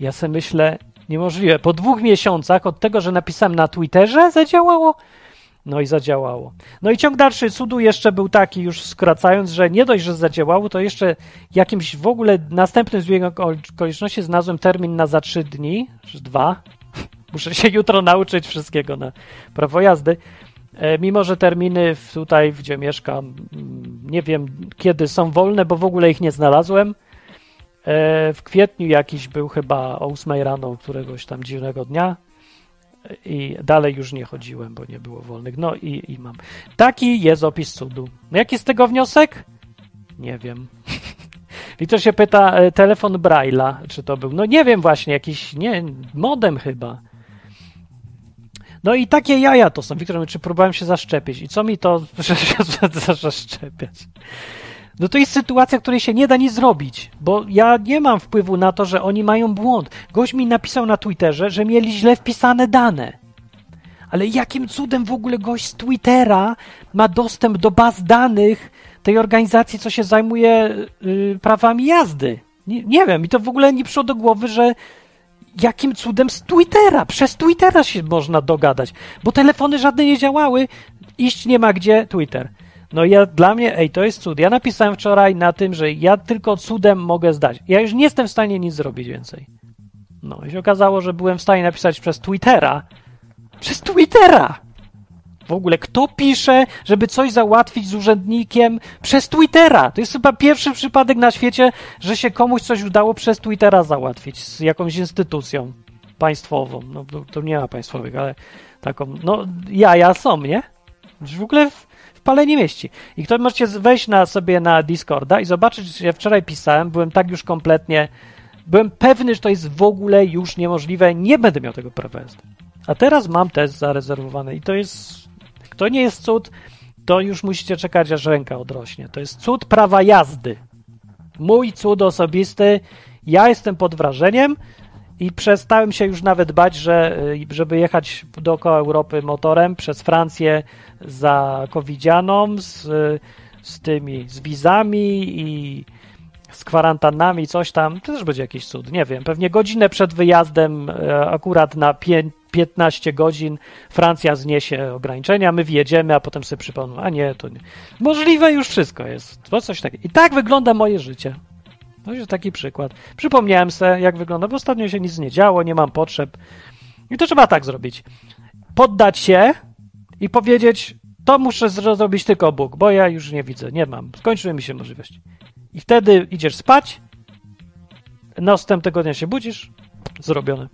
Ja sobie myślę, niemożliwe, po 2 miesiącach od tego, że napisałem na Twitterze, zadziałało? No i zadziałało. No i ciąg dalszy cudu jeszcze był taki, już skracając, że nie dość, że zadziałało, to jeszcze jakimś w ogóle następnym zbiegiem okoliczności znalazłem termin na za 3 dni, czy 2, muszę się jutro nauczyć wszystkiego na prawo jazdy, mimo że terminy tutaj, gdzie mieszkam, nie wiem, kiedy są wolne, bo w ogóle ich nie znalazłem. W kwietniu jakiś był chyba o 8 rano któregoś tam dziwnego dnia i dalej już nie chodziłem, bo nie było wolnych. No i mam. Taki jest opis cudu. Jaki z tego wniosek? Nie wiem. Wiktor się pyta, telefon Braille'a, czy to był? No nie wiem właśnie, jakiś modem chyba. No i takie jaja to są. Wiktor mówi, czy próbowałem się zaszczepić? I co mi to zaszczepiać? No to jest sytuacja, której się nie da nic zrobić, bo ja nie mam wpływu na to, że oni mają błąd. Gość mi napisał na Twitterze, że mieli źle wpisane dane. Ale jakim cudem w ogóle gość z Twittera ma dostęp do baz danych tej organizacji, co się zajmuje prawami jazdy? Nie wiem, mi to w ogóle nie przyszło do głowy, że jakim cudem z Twittera? Przez Twittera się można dogadać, bo telefony żadne nie działały, iść nie ma gdzie, Twitter. No ja dla mnie, to jest cud. Ja napisałem wczoraj na tym, że ja tylko cudem mogę zdać. Ja już nie jestem w stanie nic zrobić więcej. No i się okazało, że byłem w stanie napisać przez Twittera. Przez Twittera! W ogóle kto pisze, żeby coś załatwić z urzędnikiem przez Twittera? To jest chyba pierwszy przypadek na świecie, że się komuś coś udało przez Twittera załatwić z jakąś instytucją państwową. No to nie ma państwowych, ale taką, no jaja są, nie? W ogóle w pale nie mieści. I kto możecie wejść sobie na Discorda i zobaczyć, że ja wczoraj pisałem, byłem tak już kompletnie, byłem pewny, że to jest w ogóle już niemożliwe, nie będę miał tego prawa jazdy. A teraz mam test zarezerwowany i to jest... To nie jest cud, to już musicie czekać, aż ręka odrośnie. To jest cud prawa jazdy. Mój cud osobisty. Ja jestem pod wrażeniem I przestałem się już nawet bać, żeby jechać dookoła Europy motorem, przez Francję za covidzianą, z wizami i z kwarantannami, coś tam. To też będzie jakiś cud, nie wiem. Pewnie godzinę przed wyjazdem, akurat na 15 godzin Francja zniesie ograniczenia, my wjedziemy, a potem sobie przypomnę, a nie, to nie. Możliwe już wszystko jest. Bo coś takiego. I tak wygląda moje życie. To jest taki przykład. Przypomniałem sobie, jak wygląda, bo ostatnio się nic nie działo, nie mam potrzeb. I to trzeba tak zrobić. Poddać się i powiedzieć, to muszę zrobić tylko Bóg, bo ja już nie widzę, nie mam. Skończyły mi się możliwości. I wtedy idziesz spać, następnego dnia się budzisz, zrobione.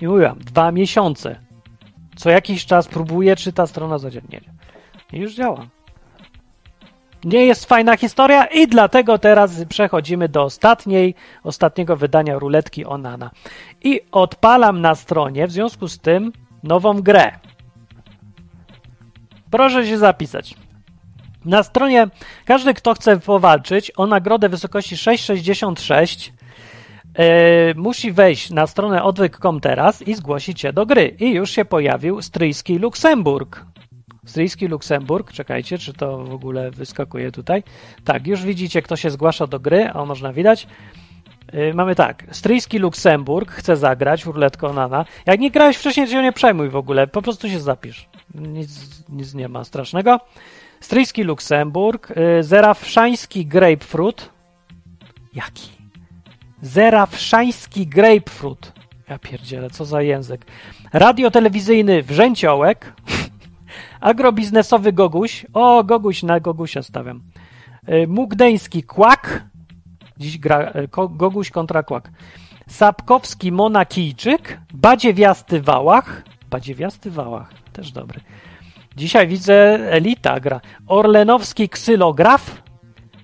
I mówiłam, 2 miesiące. Co jakiś czas próbuję, czy ta strona zadziałnie. I już działa. Nie jest fajna historia i dlatego teraz przechodzimy do ostatniego wydania Ruletki Onana. I odpalam na stronie w związku z tym nową grę. Proszę się zapisać. Na stronie każdy, kto chce powalczyć o nagrodę wysokości 6,66 musi wejść na stronę odwyk.com teraz i zgłosić się do gry. I już się pojawił stryjski Luksemburg. Stryjski Luksemburg, czekajcie, czy to w ogóle wyskakuje tutaj. Tak, już widzicie, kto się zgłasza do gry, a można widać. Mamy tak, stryjski Luksemburg chce zagrać, ruletkę Onana. Jak nie grałeś wcześniej, to się nie przejmuj w ogóle, po prostu się zapisz. Nic nie ma strasznego. Stryjski Luksemburg, zerafszański grapefruit. Jaki? Zerafszański grapefruit. Ja pierdzielę, co za język. Radio telewizyjny Wrzęciołek. Agrobiznesowy Goguś. O, Goguś, na Gogusia stawiam. Mugdeński Kłak. Dziś gra Goguś kontra Kłak. Sapkowski Monakijczyk. Badziewiasty Wałach. Badziewiasty Wałach, też dobry. Dzisiaj widzę elita gra. Orlenowski Ksylograf.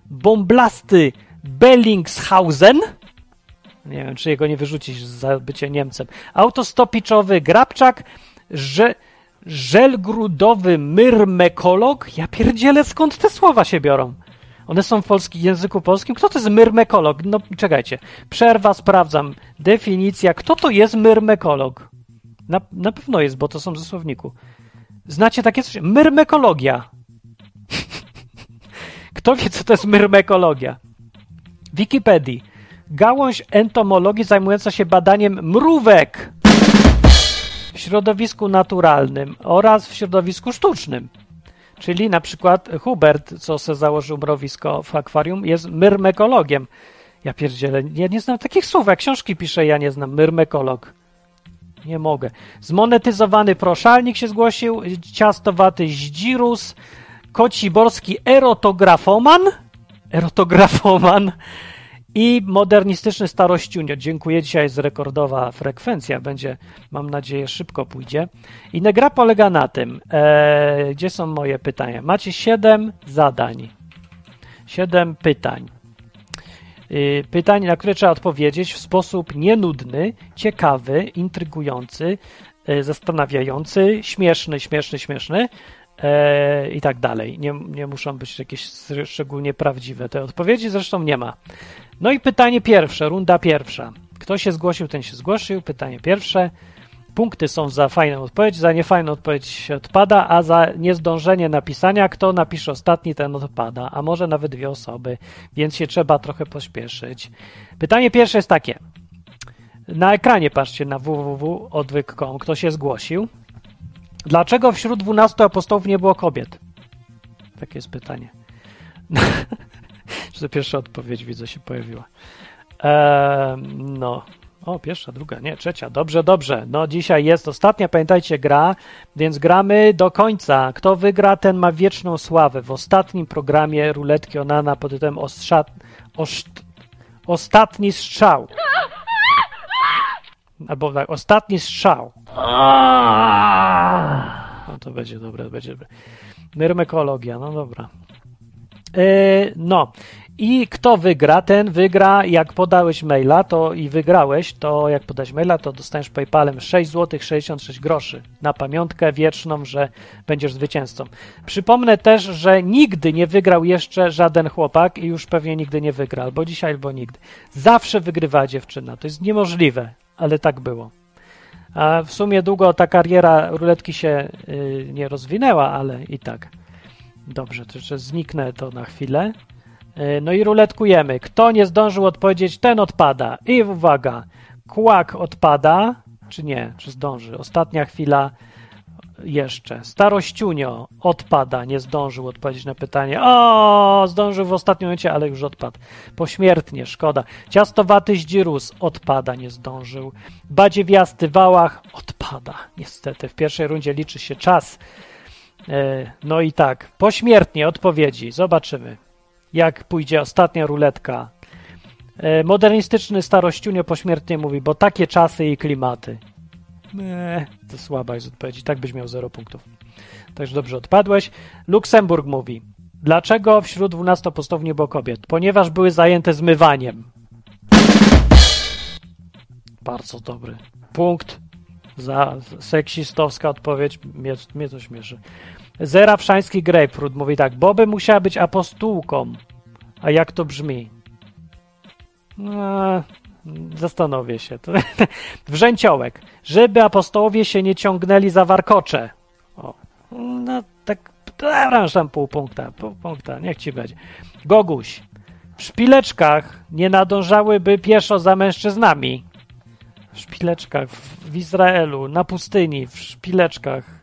Bomblasty Bellingshausen. Nie wiem, czy jego nie wyrzucisz za bycie Niemcem. Autostopiczowy Grabczak. Żelgrudowy myrmekolog? Ja pierdzielę, skąd te słowa się biorą? One są w języku polskim. Kto to jest myrmekolog? No, czekajcie. Przerwa, sprawdzam. Definicja. Kto to jest myrmekolog? Na pewno jest, bo to są ze słowniku. Znacie takie coś? Myrmekologia. Kto wie, co to jest myrmekologia? Wikipedii. Gałąź entomologii zajmująca się badaniem mrówek w środowisku naturalnym oraz w środowisku sztucznym. Czyli na przykład Hubert, co se założył mrowisko w akwarium, jest myrmekologiem. Ja pierdzielę, ja nie znam takich słów, jak książki piszę, ja nie znam. Myrmekolog. Nie mogę. Zmonetyzowany proszalnik się zgłosił, ciastowaty zdzirus, kociborski erotografoman, i modernistyczny starościunio. Dziękuję, dzisiaj jest rekordowa frekwencja, będzie, mam nadzieję, szybko pójdzie. I gra polega na tym, gdzie są moje pytania. Macie 7 zadań, 7 pytań. Pytań, na które trzeba odpowiedzieć w sposób nienudny, ciekawy, intrygujący, zastanawiający, śmieszny. I tak dalej. Nie muszą być jakieś szczególnie prawdziwe te odpowiedzi, zresztą nie ma. No i pytanie pierwsze, runda pierwsza. Kto się zgłosił, ten się zgłosił. Pytanie pierwsze. Punkty są za fajną odpowiedź, za niefajną odpowiedź się odpada, a za niezdążenie napisania, kto napisze ostatni, ten odpada, a może nawet 2 osoby, więc się trzeba trochę pośpieszyć. Pytanie pierwsze jest takie. Na ekranie patrzcie na www.odwyk.com. Kto się zgłosił? Dlaczego wśród 12 apostołów nie było kobiet? Takie jest pytanie. To pierwsza odpowiedź, widzę, się pojawiła. No. O, pierwsza, druga, nie, trzecia. Dobrze. No, dzisiaj jest ostatnia, pamiętajcie, gra, więc gramy do końca. Kto wygra, ten ma wieczną sławę. W ostatnim programie Ruletki Onana pod tytułem Ostatni Strzał. Albo tak, Ostatni Strzał. No to będzie dobre, Myrmekologia, no dobra. No i kto wygra, ten wygra, jak podałeś maila, to i wygrałeś, to jak podałeś maila, to dostaniesz PayPalem 6,66 zł na pamiątkę wieczną, że będziesz zwycięzcą. Przypomnę też, że nigdy nie wygrał jeszcze żaden chłopak i już pewnie nigdy nie wygra, albo dzisiaj, albo nigdy. Zawsze wygrywa dziewczyna, to jest niemożliwe. ale tak było. A w sumie długo ta kariera ruletki się nie rozwinęła, ale i tak. Dobrze, to jeszcze zniknę to na chwilę. No i ruletkujemy. Kto nie zdążył odpowiedzieć, ten odpada. I uwaga, Kłak odpada, czy nie, czy zdąży? Ostatnia chwila jeszcze. Starościunio odpada, nie zdążył odpowiedzieć na pytanie. O, zdążył w ostatnim momencie, ale już odpadł. Pośmiertnie, szkoda. Ciastowaty Zdzirus odpada, nie zdążył. Badziewiasty Wałach odpada, niestety. W pierwszej rundzie liczy się czas. No i tak, pośmiertnie odpowiedzi. Zobaczymy, jak pójdzie ostatnia ruletka. Modernistyczny starościunio pośmiertnie mówi, bo takie czasy i klimaty. To słaba jest odpowiedzi, tak byś miał 0 punktów. Także dobrze odpadłeś. Luksemburg mówi, dlaczego wśród 12 apostolów nie było kobiet? Ponieważ były zajęte zmywaniem. Bardzo dobry punkt. Za seksistowska odpowiedź, mnie to śmieszy. Zerawszański Grapefruit mówi tak, Boby musiała być apostułką. A jak to brzmi? No, zastanowię się. Wrzęciołek. Żeby apostołowie się nie ciągnęli za warkocze. O, no tak, tam pół punkta, niech ci będzie. Goguś. W szpileczkach nie nadążałyby pieszo za mężczyznami. W szpileczkach, w Izraelu, na pustyni, w szpileczkach,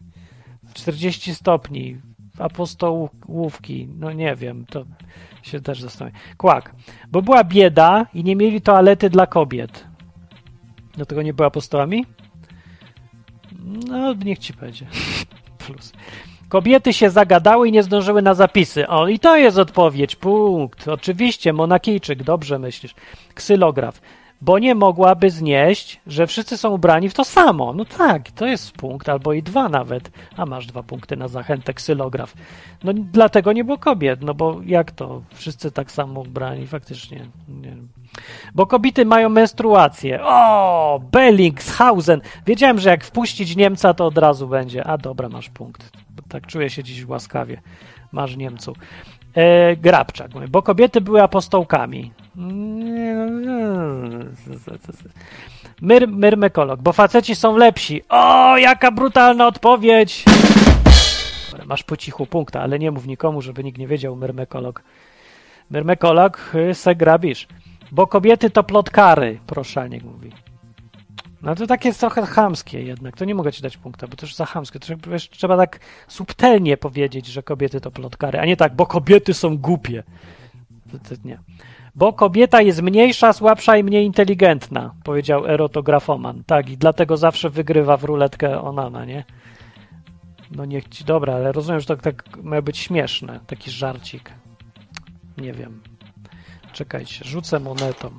w 40 stopni, apostołówki, no nie wiem, to się też zastanawiam. Kłak, bo była bieda i nie mieli toalety dla kobiet. Dlatego nie była apostołami? No, niech ci będzie. Plus. Kobiety się zagadały i nie zdążyły na zapisy. O, i to jest odpowiedź, punkt. Oczywiście, Monakijczyk, dobrze myślisz. Ksylograf. Bo nie mogłaby znieść, że wszyscy są ubrani w to samo. No tak, to jest punkt, albo i 2 nawet. A masz 2 punkty na zachętę, ksylograf. No dlatego nie było kobiet, no bo jak to? Wszyscy tak samo ubrani, faktycznie. Nie. Bo kobiety mają menstruację. O, Bellingshausen. Wiedziałem, że jak wpuścić Niemca, to od razu będzie. A dobra, masz punkt. Tak czuję się dziś łaskawie. Masz Niemcu. Grabczak. Bo kobiety były apostołkami. Myrmekolog, bo faceci są lepsi. O, jaka brutalna odpowiedź! Masz po cichu punkta, ale nie mów nikomu, żeby nikt nie wiedział. Myrmekolog. Myrmekolog, se grabisz. Bo kobiety to plotkary, proszalnik mówi. No to takie jest trochę chamskie jednak. To nie mogę ci dać punkta, bo to już za chamskie. To już trzeba tak subtelnie powiedzieć, że kobiety to plotkary, a nie tak, bo kobiety są głupie. To nie. Bo kobieta jest mniejsza, słabsza i mniej inteligentna, powiedział erotografoman. Tak, i dlatego zawsze wygrywa w ruletkę Onana, nie? No niech ci... Dobra, ale rozumiem, że to tak ma być śmieszne. Taki żarcik. Nie wiem. Czekajcie, rzucę monetą.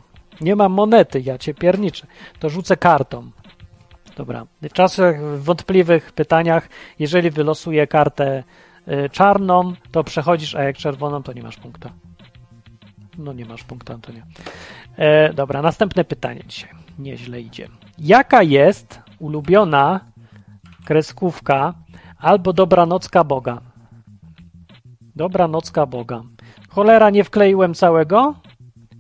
Nie mam monety, ja cię pierniczę. To rzucę kartą. Dobra. W czasach wątpliwych pytaniach, jeżeli wylosuję kartę czarną, to przechodzisz, a jak czerwoną, to nie masz punkta. No nie masz punktu, Antonio. Dobra, następne pytanie dzisiaj. Nieźle idzie. Jaka jest ulubiona kreskówka albo dobranocka Boga? Dobranocka Boga. Cholera, nie wkleiłem całego.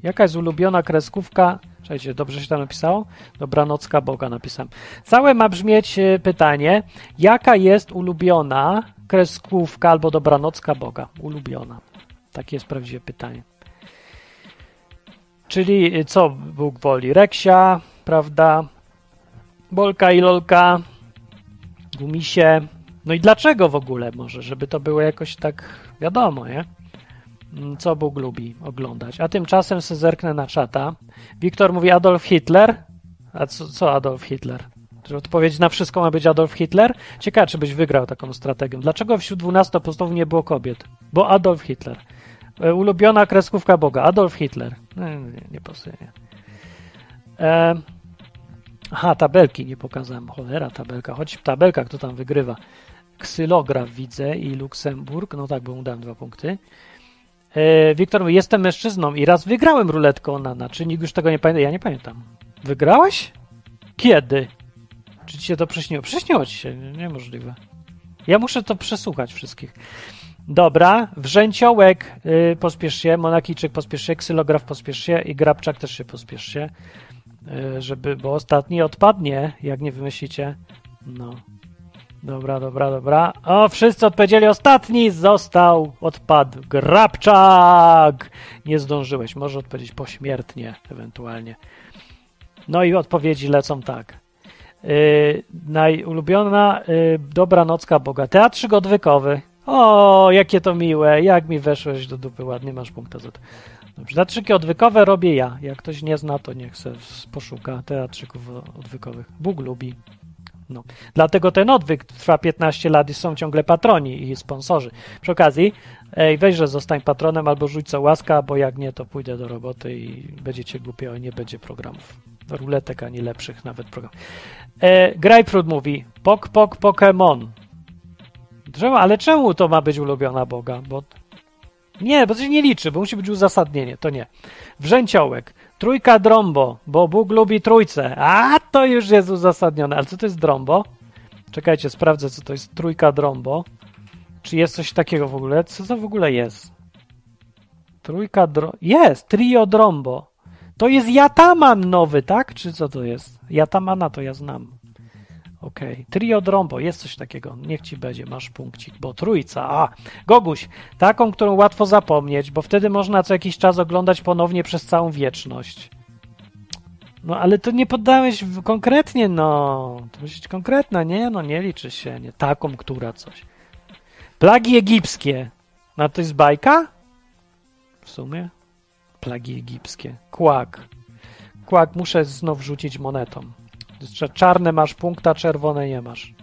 Jaka jest ulubiona kreskówka? Słuchajcie, dobrze się tam napisało? Dobranocka Boga napisałem. Całe ma brzmieć pytanie. Jaka jest ulubiona kreskówka albo dobranocka Boga? Ulubiona. Takie jest prawdziwe pytanie. Czyli co Bóg woli? Reksia, prawda? Bolka i Lolka, Gumisie. No i dlaczego w ogóle może? Żeby to było jakoś tak wiadomo, nie? Co Bóg lubi oglądać. A tymczasem se zerknę na czata. Wiktor mówi Adolf Hitler. A co Adolf Hitler? Czy odpowiedź na wszystko ma być Adolf Hitler? Ciekawe, czy byś wygrał taką strategię. Dlaczego wśród 12 apostołów nie było kobiet? Bo Adolf Hitler. Ulubiona kreskówka Boga. Adolf Hitler. Nie pasuje. Aha, tabelki nie pokazałem. Cholera, tabelka. Choć w tabelkach kto tam wygrywa. Ksylograf widzę i Luksemburg. No tak, bo mu dałem 2 punkty. Wiktor mówi, jestem mężczyzną i raz wygrałem ruletkę Onana. Czy nikt już tego nie pamięta? Ja nie pamiętam. Wygrałeś? Kiedy? Czy ci się to przyśniło? Przyśniło ci się. Niemożliwe. Ja muszę to przesłuchać wszystkich. Dobra, Wrzęciołek, pospiesz się, Monakijczyk, pospiesz się, Ksylograf, pospiesz się i Grabczak też się pospiesz się. żeby, bo ostatni odpadnie, jak nie wymyślicie. No. Dobra. O, wszyscy odpowiedzieli ostatni, odpadł Grabczak! Nie zdążyłeś, może odpowiedzieć pośmiertnie, ewentualnie. No i odpowiedzi lecą tak. Najulubiona dobranocka Boga. Teatrz odwykowy. O, jakie to miłe, jak mi weszłeś do dupy, ładnie masz punkta za to. Dobrze, teatrzyki odwykowe robię ja. Jak ktoś nie zna, to niech se poszuka teatrzyków odwykowych. Bóg lubi. No. Dlatego ten odwyk trwa 15 lat i są ciągle patroni i sponsorzy. Przy okazji, weź, że zostań patronem albo rzuć co łaska, bo jak nie, to pójdę do roboty i będziecie głupio i nie będzie programów. Ruletek, a nie lepszych nawet programów. Grapefruit mówi Pokemon. Ale czemu to ma być ulubiona Boga? Bo to się nie liczy, bo musi być uzasadnienie. To nie. Wrzęciołek. Trójka Drombo, bo Bóg lubi trójce. A, to już jest uzasadnione. Ale co to jest Drombo? Czekajcie, sprawdzę, co to jest Trójka Drombo. Czy jest coś takiego w ogóle? Co to w ogóle jest? Trójka Drombo. Jest! Trio Drombo. To jest Jataman nowy, tak? Czy co to jest? Jatamana to ja znam. Okej. Trio Drombo, jest coś takiego. Niech ci będzie, masz punkcik, bo trójca. Goguś, taką, którą łatwo zapomnieć, bo wtedy można co jakiś czas oglądać ponownie przez całą wieczność. No, ale to nie poddałeś konkretnie, no. To musi być konkretna, nie? No, nie liczy się, nie. Taką, która coś. Plagi egipskie. No, to jest bajka? W sumie? Plagi egipskie. Kłak. Kłak, muszę znów rzucić monetą. Czarne masz punkta, czerwone nie masz.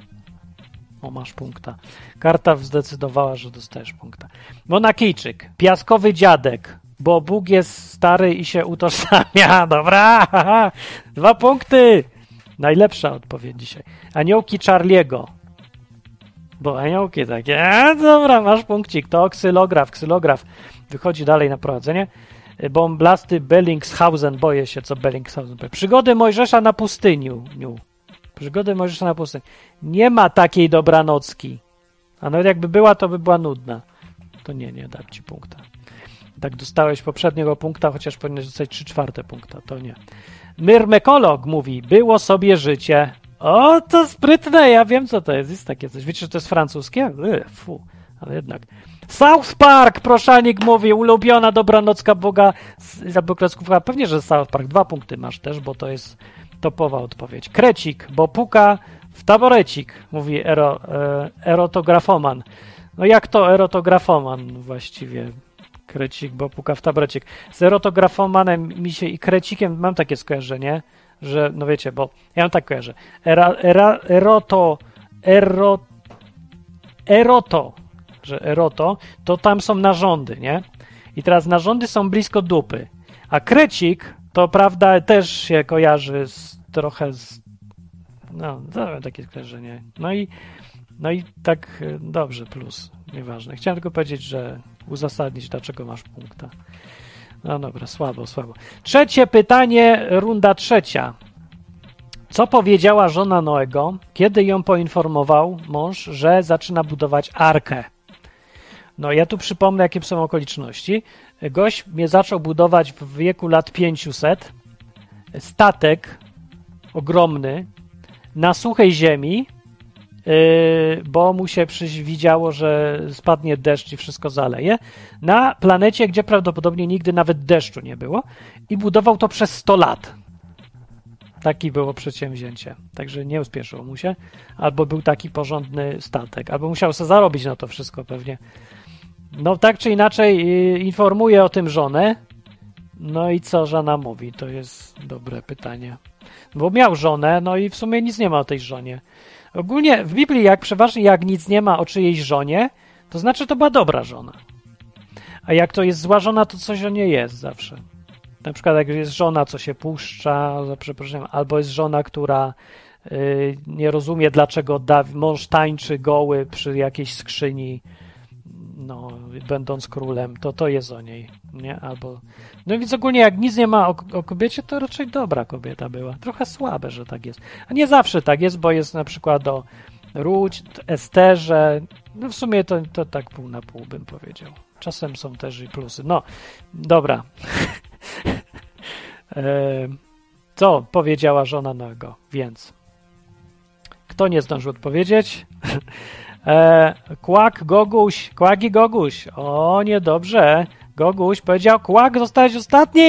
O, masz punkta. Karta zdecydowała, że dostajesz punkta. Monakijczyk. Piaskowy dziadek, bo Bóg jest stary i się utożsamia. Dobra! 2 punkty! Najlepsza odpowiedź dzisiaj. Aniołki Charliego. Bo aniołki takie. Dobra, masz punkcik. To ksylograf. Ksylograf wychodzi dalej na prowadzenie. Bomblasty Bellingshausen, boję się, co Bellingshausen. Przygody Mojżesza na pustyni. Przygody Mojżesza na pustyni. Nie ma takiej dobranocki. A nawet jakby była, to by była nudna. To nie dam ci punkta. Tak dostałeś poprzedniego punkta, chociaż powinieneś dostać 3/4 punkta. To nie. Myrmekolog mówi, było sobie życie. O, to sprytne, ja wiem, co to jest. Jest takie coś. Wiecie, że to jest francuskie? Ale jednak. South Park, Proszalnik mówi, ulubiona dobranocka Boga z Abeklesków. Pewnie, że South Park. 2 punkty masz też, bo to jest topowa odpowiedź. Krecik, bo puka w taborecik, mówi erotografoman. No jak to erotografoman właściwie? Krecik, bo puka w taborecik. Z erotografomanem mi się i krecikiem mam takie skojarzenie, że no wiecie, bo ja mam tak kojarzę. Eroto, to tam są narządy, nie? I teraz narządy są blisko dupy. A krecik, to prawda, też się kojarzy trochę z... No, takie skojarzenie. No i tak dobrze, plus, nieważne. Chciałem tylko powiedzieć, że uzasadnić, dlaczego masz punkta. No dobra, słabo. 3. pytanie, runda 3. Co powiedziała żona Noego, kiedy ją poinformował mąż, że zaczyna budować arkę? No ja tu przypomnę, jakie są okoliczności. Gość mnie zaczął budować w wieku lat 500. Statek ogromny na suchej ziemi, bo mu się przywidziało, że spadnie deszcz i wszystko zaleje. Na planecie, gdzie prawdopodobnie nigdy nawet deszczu nie było. I budował to przez 100 lat. Takie było przedsięwzięcie, także nie uspieszyło mu się, albo był taki porządny statek, albo musiał sobie zarobić na to wszystko pewnie. No tak czy inaczej informuje o tym żonę, no i co żona mówi, to jest dobre pytanie. Bo miał żonę, no i w sumie nic nie ma o tej żonie. Ogólnie w Biblii przeważnie jak nic nie ma o czyjejś żonie, to znaczy to była dobra żona. A jak to jest zła żona, to coś o niej jest zawsze. Na przykład jak jest żona, co się puszcza, za przeproszeniem, albo jest żona, która nie rozumie, dlaczego mąż tańczy goły przy jakiejś skrzyni, no, będąc królem, to jest o niej, nie? Albo... No więc ogólnie jak nic nie ma o kobiecie, to raczej dobra kobieta była. Trochę słabe, że tak jest. A nie zawsze tak jest, bo jest na przykład o Ruć, Esterze, no w sumie to tak pół na pół bym powiedział. Czasem są też i plusy. No, dobra. Co powiedziała żona Noego? Więc kto nie zdążył odpowiedzieć? Kłak Goguś, Kłak i Goguś. O, niedobrze. Goguś powiedział, Kłak, zostałeś ostatni!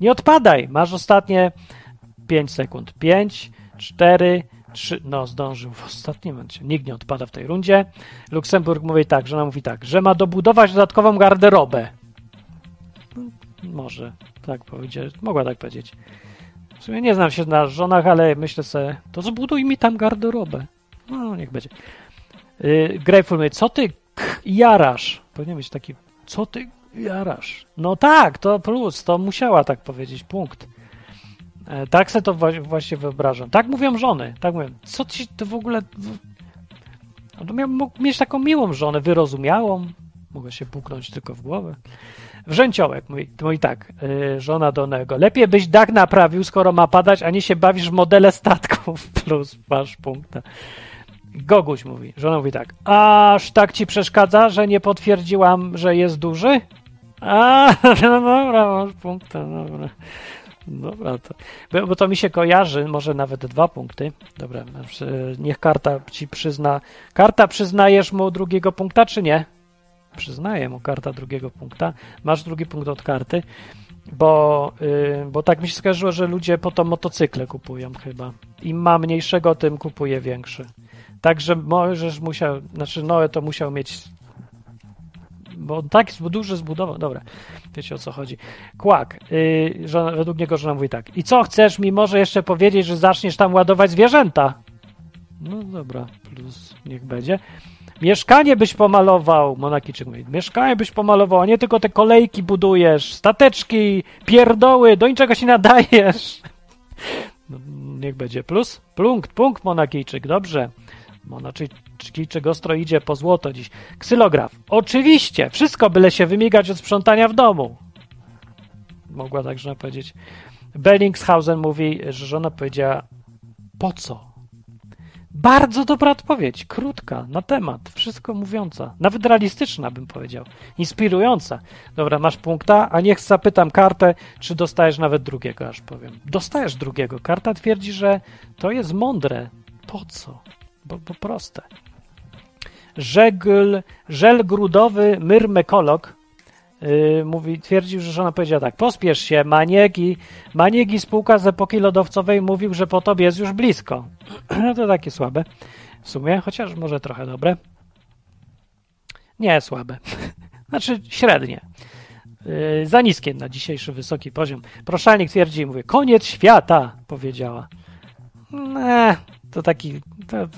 Nie odpadaj. Masz ostatnie 5 sekund. 5, 4, 3. No, zdążył w ostatnim momencie. Nikt nie odpada w tej rundzie. Luksemburg mówi tak, żona mówi tak, że ma dobudować dodatkową garderobę. Może tak powiedzieć. Mogła tak powiedzieć. W sumie nie znam się na żonach, ale myślę sobie, to zbuduj mi tam garderobę. No, niech będzie. Greyful mówi, co ty jarasz? Powinien być taki, co ty jarasz? No tak, to plus, to musiała tak powiedzieć, punkt. Tak se to właśnie wyobrażam. Tak mówią żony, tak mówią. Co ci to w ogóle... Mógł mieć taką miłą żonę, wyrozumiałą. Mogę się puknąć tylko w głowę. Wrzęciołek mówi tak, żona do Nego. Lepiej byś dach naprawił, skoro ma padać, a nie się bawisz w modele statków. Plus, masz punkta. Goguś mówi, żona mówi tak, aż tak ci przeszkadza, że nie potwierdziłam, że jest duży? A, no dobra, masz punkta, dobra. Dobra, to, bo to mi się kojarzy, może nawet 2 punkty. Dobra, niech karta ci przyzna. Karta, przyznajesz mu 2 punkta, czy nie? Przyznaję mu karta 2 punkta. Masz 2 punkt od karty, bo tak mi się skojarzyło, że ludzie po to motocykle kupują chyba. Im ma mniejszego, tym kupuje większy. Także Mojżesz musiał, znaczy Noe to musiał mieć, bo tak duży zbudował, dobra, wiecie o co chodzi. Kłak, żona, według niego żona mówi tak, i co chcesz mi może jeszcze powiedzieć, że zaczniesz tam ładować zwierzęta? No dobra, plus niech będzie. Mieszkanie byś pomalował, Monakijczyk mówi, mieszkanie byś pomalował, a nie tylko te kolejki budujesz, stateczki, pierdoły, do niczego się nadajesz. No, niech będzie plus, punkt Monakijczyk, dobrze. Monaczyk ostro idzie po złoto dziś. Ksylograf. Oczywiście, wszystko byle się wymigać od sprzątania w domu. Mogła tak żona powiedzieć. Bellingshausen mówi, że żona powiedziała, po co? Bardzo dobra odpowiedź, krótka, na temat, wszystko mówiąca, nawet realistyczna bym powiedział, inspirująca. Dobra, masz punkta, a niech zapytam kartę, czy dostajesz nawet 2, aż powiem. Dostajesz 2, karta twierdzi, że to jest mądre. Po co? Bo proste. Żel grudowy myrmekolog mówi, twierdził, że żona powiedziała tak, pospiesz się, Maniegi spółka z epoki lodowcowej mówił, że po tobie jest już blisko. No to takie słabe w sumie, chociaż może trochę dobre. Nie, słabe. Znaczy średnie. Za niskie na dzisiejszy wysoki poziom. Proszalnik twierdzi i mówi, koniec świata, powiedziała. To taki,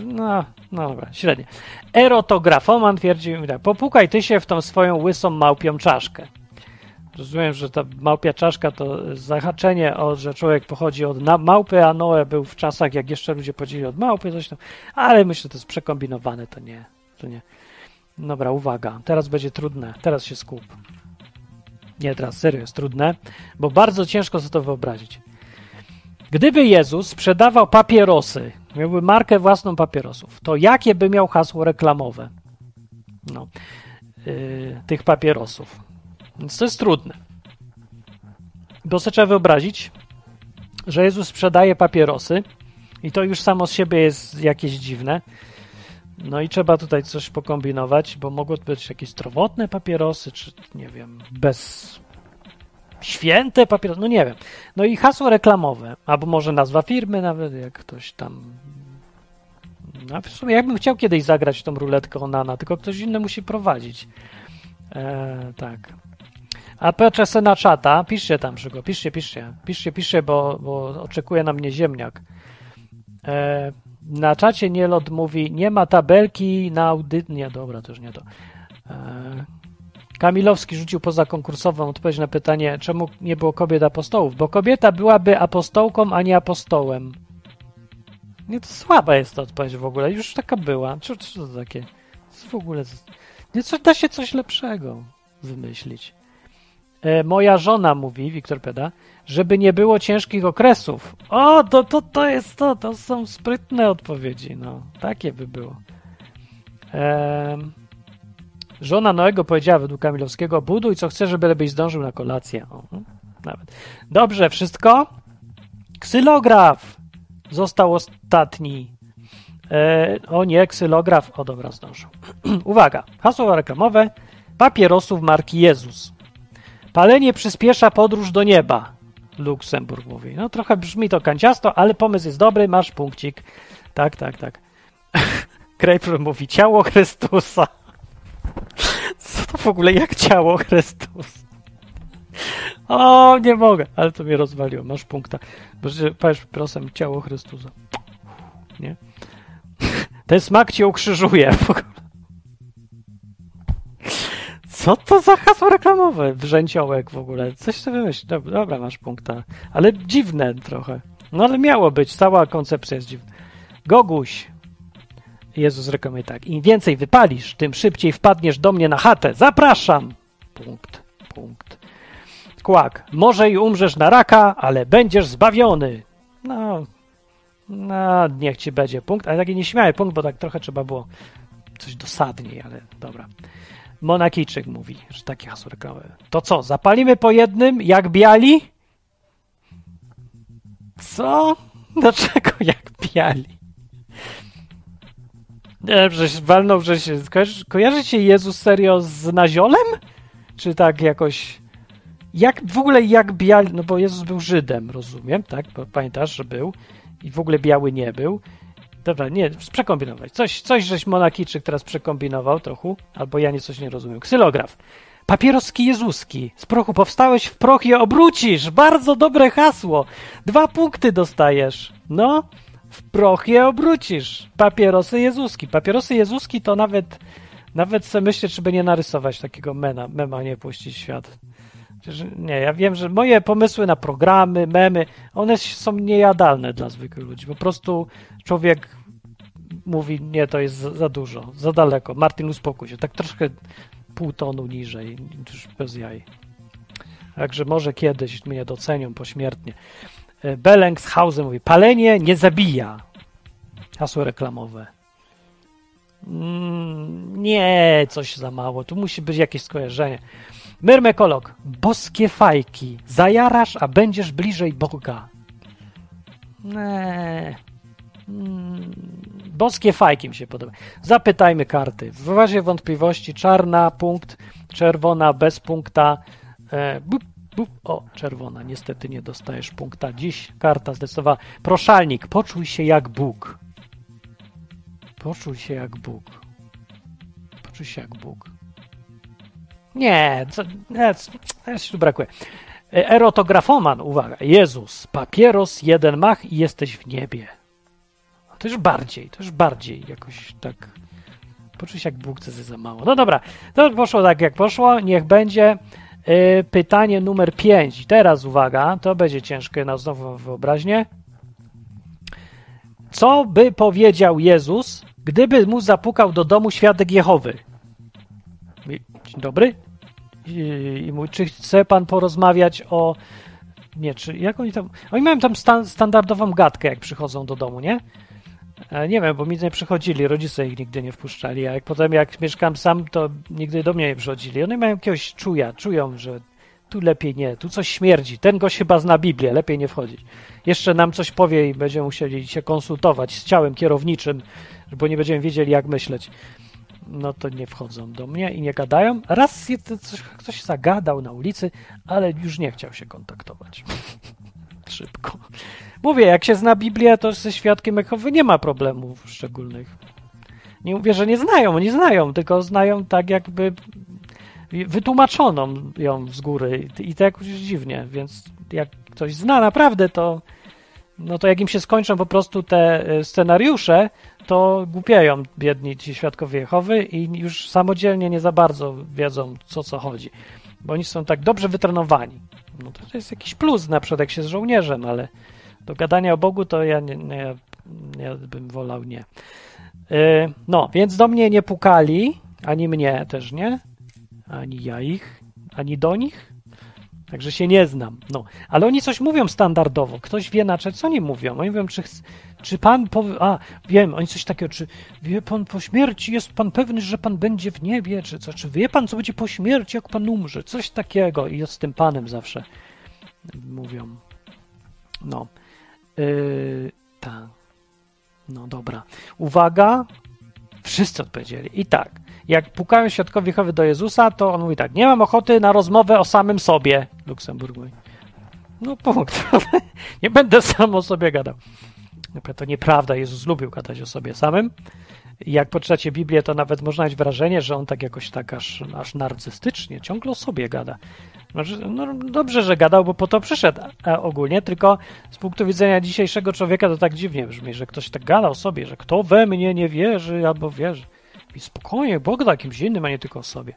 no dobra, średnie. Erotografoman twierdzi, popukaj ty się w tą swoją łysą małpią czaszkę. Rozumiem, że ta małpia czaszka to zahaczenie, że człowiek pochodzi od małpy, a Noe był w czasach, jak jeszcze ludzie podzielili od małpy, coś tam, ale myślę, że to jest przekombinowane, to nie. Dobra, uwaga, teraz będzie trudne, teraz się skup. Nie, teraz serio jest trudne, bo bardzo ciężko sobie to wyobrazić. Gdyby Jezus sprzedawał papierosy, miałby markę własną papierosów, to jakie by miał hasło reklamowe? No, tych papierosów. Więc to jest trudne. Bo sobie trzeba wyobrazić, że Jezus sprzedaje papierosy i to już samo z siebie jest jakieś dziwne. No i trzeba tutaj coś pokombinować, bo mogą być jakieś zdrowotne papierosy, czy nie wiem, bez... Święte papierosy, no nie wiem. No i hasło reklamowe, albo może nazwa firmy nawet, jak ktoś tam... No w sumie jakbym chciał kiedyś zagrać tą ruletkę Onana, tylko ktoś inny musi prowadzić. Tak. A patrzę se na czata, piszcie tam, Szygo, piszcie, bo oczekuje na mnie ziemniak. Na czacie Nielot mówi, nie ma tabelki na audyt... Nie, dobra, to już nie to. Kamilowski rzucił poza konkursową odpowiedź na pytanie, czemu nie było kobiet apostołów? Bo kobieta byłaby apostołką, a nie apostołem. Nie, to słaba jest ta odpowiedź w ogóle. Już taka była. Czy to takie? Co w ogóle? Nie, da się coś lepszego wymyślić. Moja żona mówi, Wiktor Peda, żeby nie było ciężkich okresów. O, to jest to. To są sprytne odpowiedzi. No, takie by było. Żona Noego powiedziała według Kamilowskiego, buduj co chcesz, żebyś zdążył na kolację. O, nawet. Dobrze, wszystko? Ksylograf został ostatni. O nie, ksylograf. O, dobra, zdążył. Uwaga, hasło reklamowe papierosów marki Jezus. Palenie przyspiesza podróż do nieba. Luksemburg mówi. No trochę brzmi to kanciasto, ale pomysł jest dobry, masz punkcik. Tak, tak, tak. Krejpr mówi ciało Chrystusa. Co to w ogóle jak ciało Chrystusa? O, nie mogę, ale to mnie rozwaliło. Masz punkta. Patrz, prosem, ciało Chrystusa. Nie? Ten smak cię ukrzyżuje w ogóle. Co to za hasło reklamowe? Wrzęciołek w ogóle. Coś sobie wymyśl. Dobra, masz punkta. Ale dziwne trochę. No ale miało być. Cała koncepcja jest dziwna. Goguś. Jezus rekomenduje tak. Im więcej wypalisz, tym szybciej wpadniesz do mnie na chatę. Zapraszam. Punkt. Punkt. Kłak. Może i umrzesz na raka, ale będziesz zbawiony. No, niech ci będzie punkt. Ale taki nieśmiały punkt, bo tak trochę trzeba było coś dosadniej, ale dobra. Monakijczyk mówi, że takie hasło reklamowe. To co, zapalimy po jednym, jak biali? Co? Dlaczego jak biali? Walnął, że się... Kojarzy się Jezus serio z naziolem? Czy tak jakoś... Jak w ogóle jak biali... No bo Jezus był Żydem, rozumiem, tak? Bo pamiętasz, że był. I w ogóle biały nie był. Dobra, nie, przekombinować. Coś żeś Monakijczyk teraz przekombinował trochę, albo ja coś nie rozumiem. Ksylograf. Papieroski jezuski. Z prochu powstałeś, w proch je obrócisz. Bardzo dobre hasło. 2 punkty dostajesz. No, w proch je obrócisz. Papierosy jezuski. Papierosy jezuski to nawet sobie myślę, żeby nie narysować takiego mema, nie puścić w świat. Nie, ja wiem, że moje pomysły na programy, memy, one są niejadalne dla zwykłych ludzi. Po prostu człowiek mówi, nie, to jest za dużo, za daleko. Martin, uspokój się, tak troszkę 0,5 tonu niżej, już bez jaj. Także może kiedyś mnie docenią pośmiertnie. Bellingshausen mówi, palenie nie zabija. Hasło reklamowe. Nie, coś za mało, tu musi być jakieś skojarzenie. Myrmekolog. Boskie fajki. Zajarasz, a będziesz bliżej Boga. Boskie fajki mi się podoba. Zapytajmy karty. W razie wątpliwości czarna, punkt, czerwona, bez punkta. O, czerwona. Niestety nie dostajesz punkta. Dziś karta zdecydowała. Proszalnik. Poczuj się jak Bóg. Poczuj się jak Bóg. Poczuj się jak Bóg. Nie, jeszcze tu brakuje. Erotografoman, uwaga, Jezus, papieros, jeden mach i jesteś w niebie. To już bardziej jakoś tak, poczuj się jak Bóg, to jest za mało. No dobra, to poszło tak jak poszło, niech będzie pytanie numer 5. Teraz uwaga, to będzie ciężkie na znowu wyobraźnię. Co by powiedział Jezus, gdyby mu zapukał do domu świadek Jehowy? Dzień dobry. I mówi, czy chce pan porozmawiać o... Nie, czy... Jak oni tam... Oni mają tam standardową gadkę, jak przychodzą do domu, nie? Nie wiem, bo mi nie przychodzili, rodzice ich nigdy nie wpuszczali, a jak mieszkam sam, to nigdy do mnie nie przychodzili. Oni mają jakiegoś czują, że tu lepiej nie, tu coś śmierdzi. Ten gość chyba zna Biblię, lepiej nie wchodzić. Jeszcze nam coś powie i będziemy musieli się konsultować z ciałem kierowniczym, bo nie będziemy wiedzieli, jak myśleć. No to nie wchodzą do mnie i nie gadają. Raz ktoś zagadał na ulicy, ale już nie chciał się kontaktować. Szybko. Mówię, jak się zna Biblię, to ze świadkiem Jehowy nie ma problemów szczególnych. Nie mówię, że nie znają, tylko znają tak jakby wytłumaczoną ją z góry i to jakoś dziwnie, więc jak ktoś zna naprawdę, to no to jak im się skończą po prostu te scenariusze, to głupieją biedni ci świadkowie Jehowy i już samodzielnie nie za bardzo wiedzą, co chodzi, bo oni są tak dobrze wytrenowani. No to jest jakiś plus na przykład, jak się z żołnierzem, ale do gadania o Bogu to ja bym wolał nie. No, więc do mnie nie pukali, ani mnie też nie, ani ja ich, ani do nich. Także się nie znam. No, ale oni coś mówią standardowo. Ktoś wie na co oni mówią. Oni mówią, czy pan powie... A, wiem, oni coś takiego, czy wie pan po śmierci, jest pan pewny, że pan będzie w niebie, czy co? Czy wie pan, co będzie po śmierci, jak pan umrze? Coś takiego. I z tym panem zawsze mówią. No. Tak. No dobra. Uwaga. Wszyscy odpowiedzieli. I tak. Jak pukają świadkowie Jehowy do Jezusa, to on mówi tak. Nie mam ochoty na rozmowę o samym sobie. Luksemburg mówi. No punkt. Nie będę sam o sobie gadał. To nieprawda. Jezus lubił gadać o sobie samym. Jak poczytacie Biblię, to nawet można mieć wrażenie, że on tak jakoś tak aż narcystycznie ciągle o sobie gada. No dobrze, że gadał, bo po to przyszedł ogólnie, tylko z punktu widzenia dzisiejszego człowieka to tak dziwnie brzmi, że ktoś tak gada o sobie, że kto we mnie nie wierzy albo wierzy. I spokojnie, Bóg da kimś innym, a nie tylko o sobie.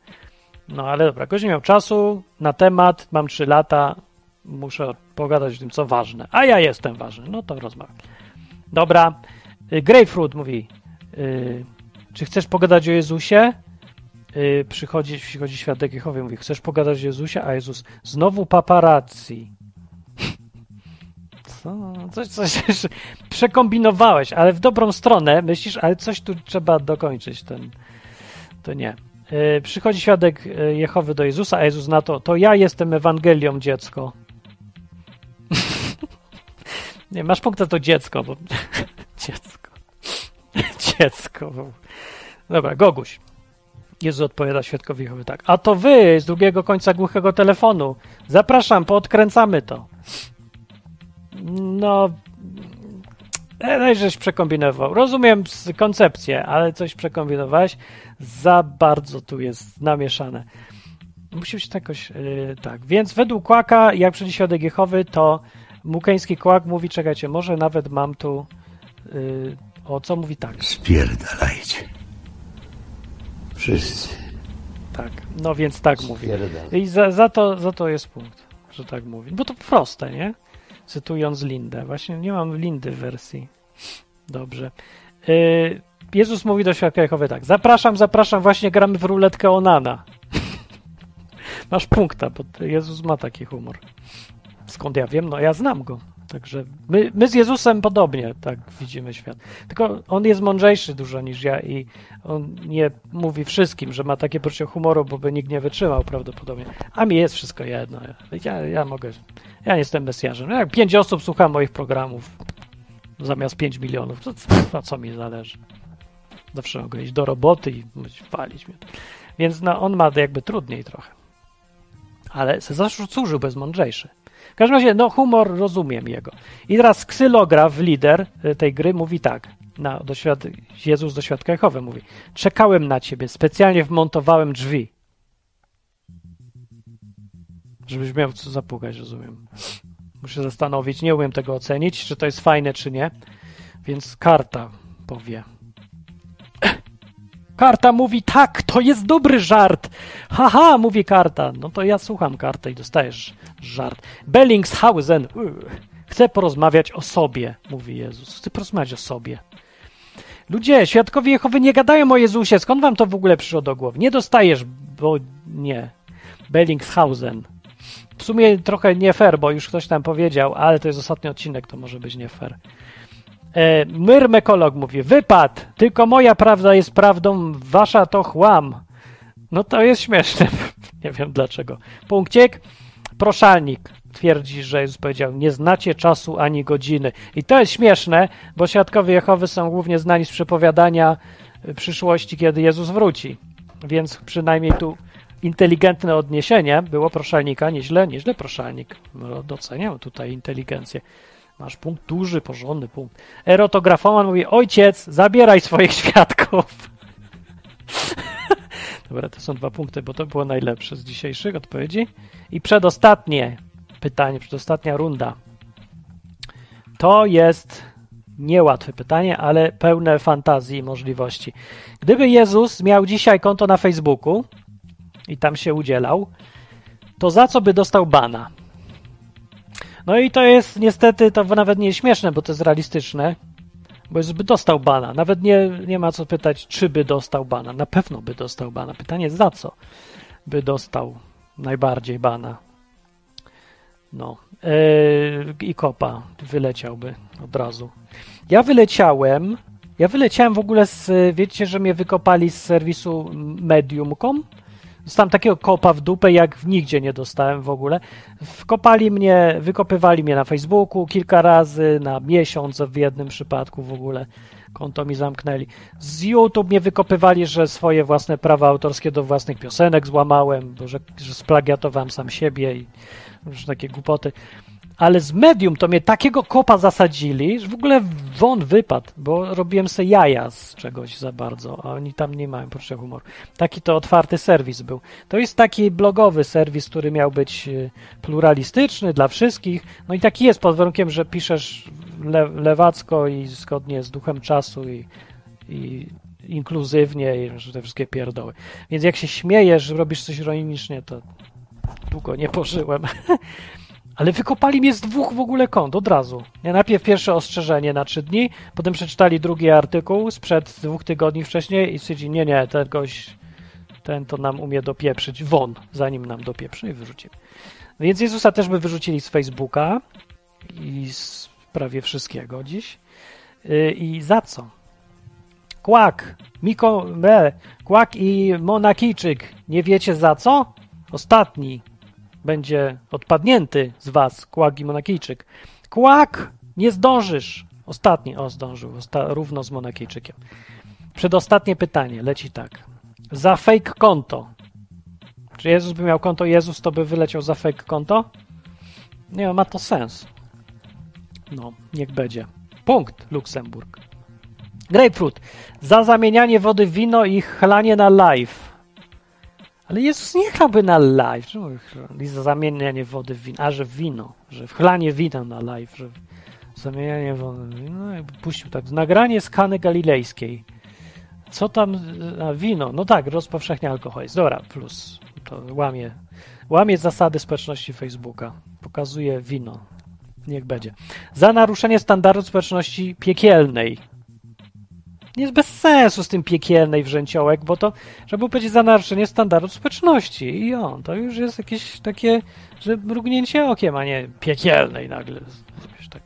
No ale dobra, ktoś nie miał czasu na temat, mam 3 lata, muszę pogadać o tym, co ważne. A ja jestem ważny, no to rozmawiam. Dobra, Grapefruit mówi... czy chcesz pogadać o Jezusie? Przychodzi świadek Jehowy i mówi, chcesz pogadać o Jezusie? A Jezus, znowu paparazzi. Co? Coś przekombinowałeś, ale w dobrą stronę myślisz, ale coś tu trzeba dokończyć. To nie. Przychodzi świadek Jehowy do Jezusa, a Jezus na to ja jestem Ewangelią, dziecko. Nie, masz punkt za to dziecko, bo dziecko. Dziecko. Dobra, Goguś. Jezus odpowiada świadkowi Jehowy tak. A to wy z drugiego końca głuchego telefonu. Zapraszam, poodkręcamy to. No, żeś przekombinował. Rozumiem koncepcję, ale coś przekombinowałeś. Za bardzo tu jest namieszane. Musi być jakoś... tak, więc według Kłaka, jak przyjdzie świadek Jehowy, to mukeński Kłak mówi, czekajcie, może nawet mam tu... O co mówi tak? Spierdalajcie. Wszyscy. Tak, no więc tak mówi. I za to jest punkt, że tak mówi. Bo to proste, nie? Cytując Lindę. Właśnie nie mam Lindy w wersji. Dobrze. Jezus mówi do świadka Jehowy tak. Zapraszam, właśnie gramy w ruletkę Onana. Masz punkta, bo Jezus ma taki humor. Skąd ja wiem? No ja znam go. Także my z Jezusem podobnie tak widzimy świat. Tylko on jest mądrzejszy dużo niż ja i on nie mówi wszystkim, że ma takie poczucie humoru, bo by nikt nie wytrzymał prawdopodobnie. A mi jest wszystko jedno. Ja nie jestem mesjarzem. Jak 5 osób słucha moich programów zamiast 5 milionów, to co mi zależy? Zawsze mogę iść do roboty i walić mnie. Więc no, on ma jakby trudniej trochę. Ale zasłużył, bo jest mądrzejszy. W każdym razie, no humor, rozumiem jego. I teraz ksylograf, lider tej gry, mówi tak. Jezus do świadka Jehowy mówi. Czekałem na ciebie, specjalnie wmontowałem drzwi. Żebyś miał co zapukać, rozumiem. Muszę zastanowić, nie umiem tego ocenić, czy to jest fajne, czy nie. Więc karta powie. Karta mówi, tak, to jest dobry żart. Haha, mówi karta. No to ja słucham kartę i dostajesz żart. Bellingshausen. Chcę porozmawiać o sobie, mówi Jezus. Chcę porozmawiać o sobie. Ludzie, świadkowie Jehowy nie gadają o Jezusie. Skąd wam to w ogóle przyszło do głowy? Nie dostajesz, bo nie. Bellingshausen. W sumie trochę nie fair, bo już ktoś tam powiedział, ale to jest ostatni odcinek, to może być nie fair. Myrmekolog mówi, wypad, tylko moja prawda jest prawdą, wasza to chłam. No to jest śmieszne. Nie wiem dlaczego. Punkciek. Proszalnik twierdzi, że Jezus powiedział, nie znacie czasu ani godziny. I to jest śmieszne, bo świadkowie Jehowy są głównie znani z przepowiadania przyszłości, kiedy Jezus wróci. Więc przynajmniej tu inteligentne odniesienie było proszalnika. Nieźle proszalnik. Doceniam tutaj inteligencję. Masz punkt, duży, porządny punkt. Erotografoman mówi, ojciec, zabieraj swoich świadków. Dobra, to są 2 punkty, bo to było najlepsze z dzisiejszych odpowiedzi. I przedostatnie pytanie, przedostatnia runda. To jest niełatwe pytanie, ale pełne fantazji i możliwości. Gdyby Jezus miał dzisiaj konto na Facebooku i tam się udzielał, to za co by dostał bana? No i to jest niestety, to nawet nie śmieszne, bo to jest realistyczne, bo jest, by dostał bana. Nawet nie ma co pytać, czy by dostał bana. Na pewno by dostał bana. Pytanie, za co by dostał najbardziej bana. No. I kopa wyleciałby od razu. Ja wyleciałem w ogóle wiecie, że mnie wykopali z serwisu Medium.com Dostałem takiego kopa w dupę, jak nigdzie nie dostałem w ogóle. Wkopali mnie, wykopywali mnie na Facebooku kilka razy, na miesiąc w jednym przypadku w ogóle. Konto mi zamknęli. Z YouTube mnie wykopywali, że swoje własne prawa autorskie do własnych piosenek złamałem, że splagiatowałem sam siebie i różne takie głupoty. Ale z Medium to mnie takiego kopa zasadzili, że w ogóle won wypadł, bo robiłem se jaja z czegoś za bardzo, a oni tam nie mają poczucia humoru. Taki to otwarty serwis był. To jest taki blogowy serwis, który miał być pluralistyczny dla wszystkich. No i taki jest, pod warunkiem, że piszesz lewacko i zgodnie z duchem czasu i inkluzywnie i te wszystkie pierdoły. Więc jak się śmiejesz, robisz coś ironicznie, to długo nie pożyłem. Ale wykopali mnie z dwóch w ogóle kont od razu. Ja najpierw pierwsze ostrzeżenie na 3 dni, potem przeczytali drugi artykuł sprzed 2 tygodni wcześniej i stwierdzili, nie, ten gość, ten to nam umie dopieprzyć, won, zanim nam dopieprzy, i wyrzucili. Więc Jezusa też by wyrzucili z Facebooka i z prawie wszystkiego dziś. I za co? Kłak i Monakijczyk, nie wiecie za co? Ostatni będzie odpadnięty z was, Kłak i Monakijczyk. Kłak, nie zdążysz. Ostatni, zdążył, równo z Monakijczykiem. Przedostatnie pytanie, leci tak. Za fake konto. Czy Jezus by miał konto? Jezus to by wyleciał za fake konto? Nie, ma to sens. No, niech będzie. Punkt, Luksemburg. Grapefruit. Za zamienianie wody w wino i chlanie na live. Ale Jezus nie chlałby na live. Za zamienianie wody w wino. A, że wino. Że wchlanie wina na live. Że zamienianie wody w wino. Jakby puścił tak. Nagranie z Kany Galilejskiej. Co tam? Wino. No tak, rozpowszechnia alkoholizm. Dobra, plus. To łamie zasady społeczności Facebooka. Pokazuje wino. Niech będzie. Za naruszenie standardu społeczności piekielnej. Jest bez sensu z tym piekielnej wrzęciołek, bo to, żeby powiedzieć, za naruszenie standardów społeczności. I to już jest jakieś takie, że mrugnięcie okiem, a nie piekielnej nagle. Tak,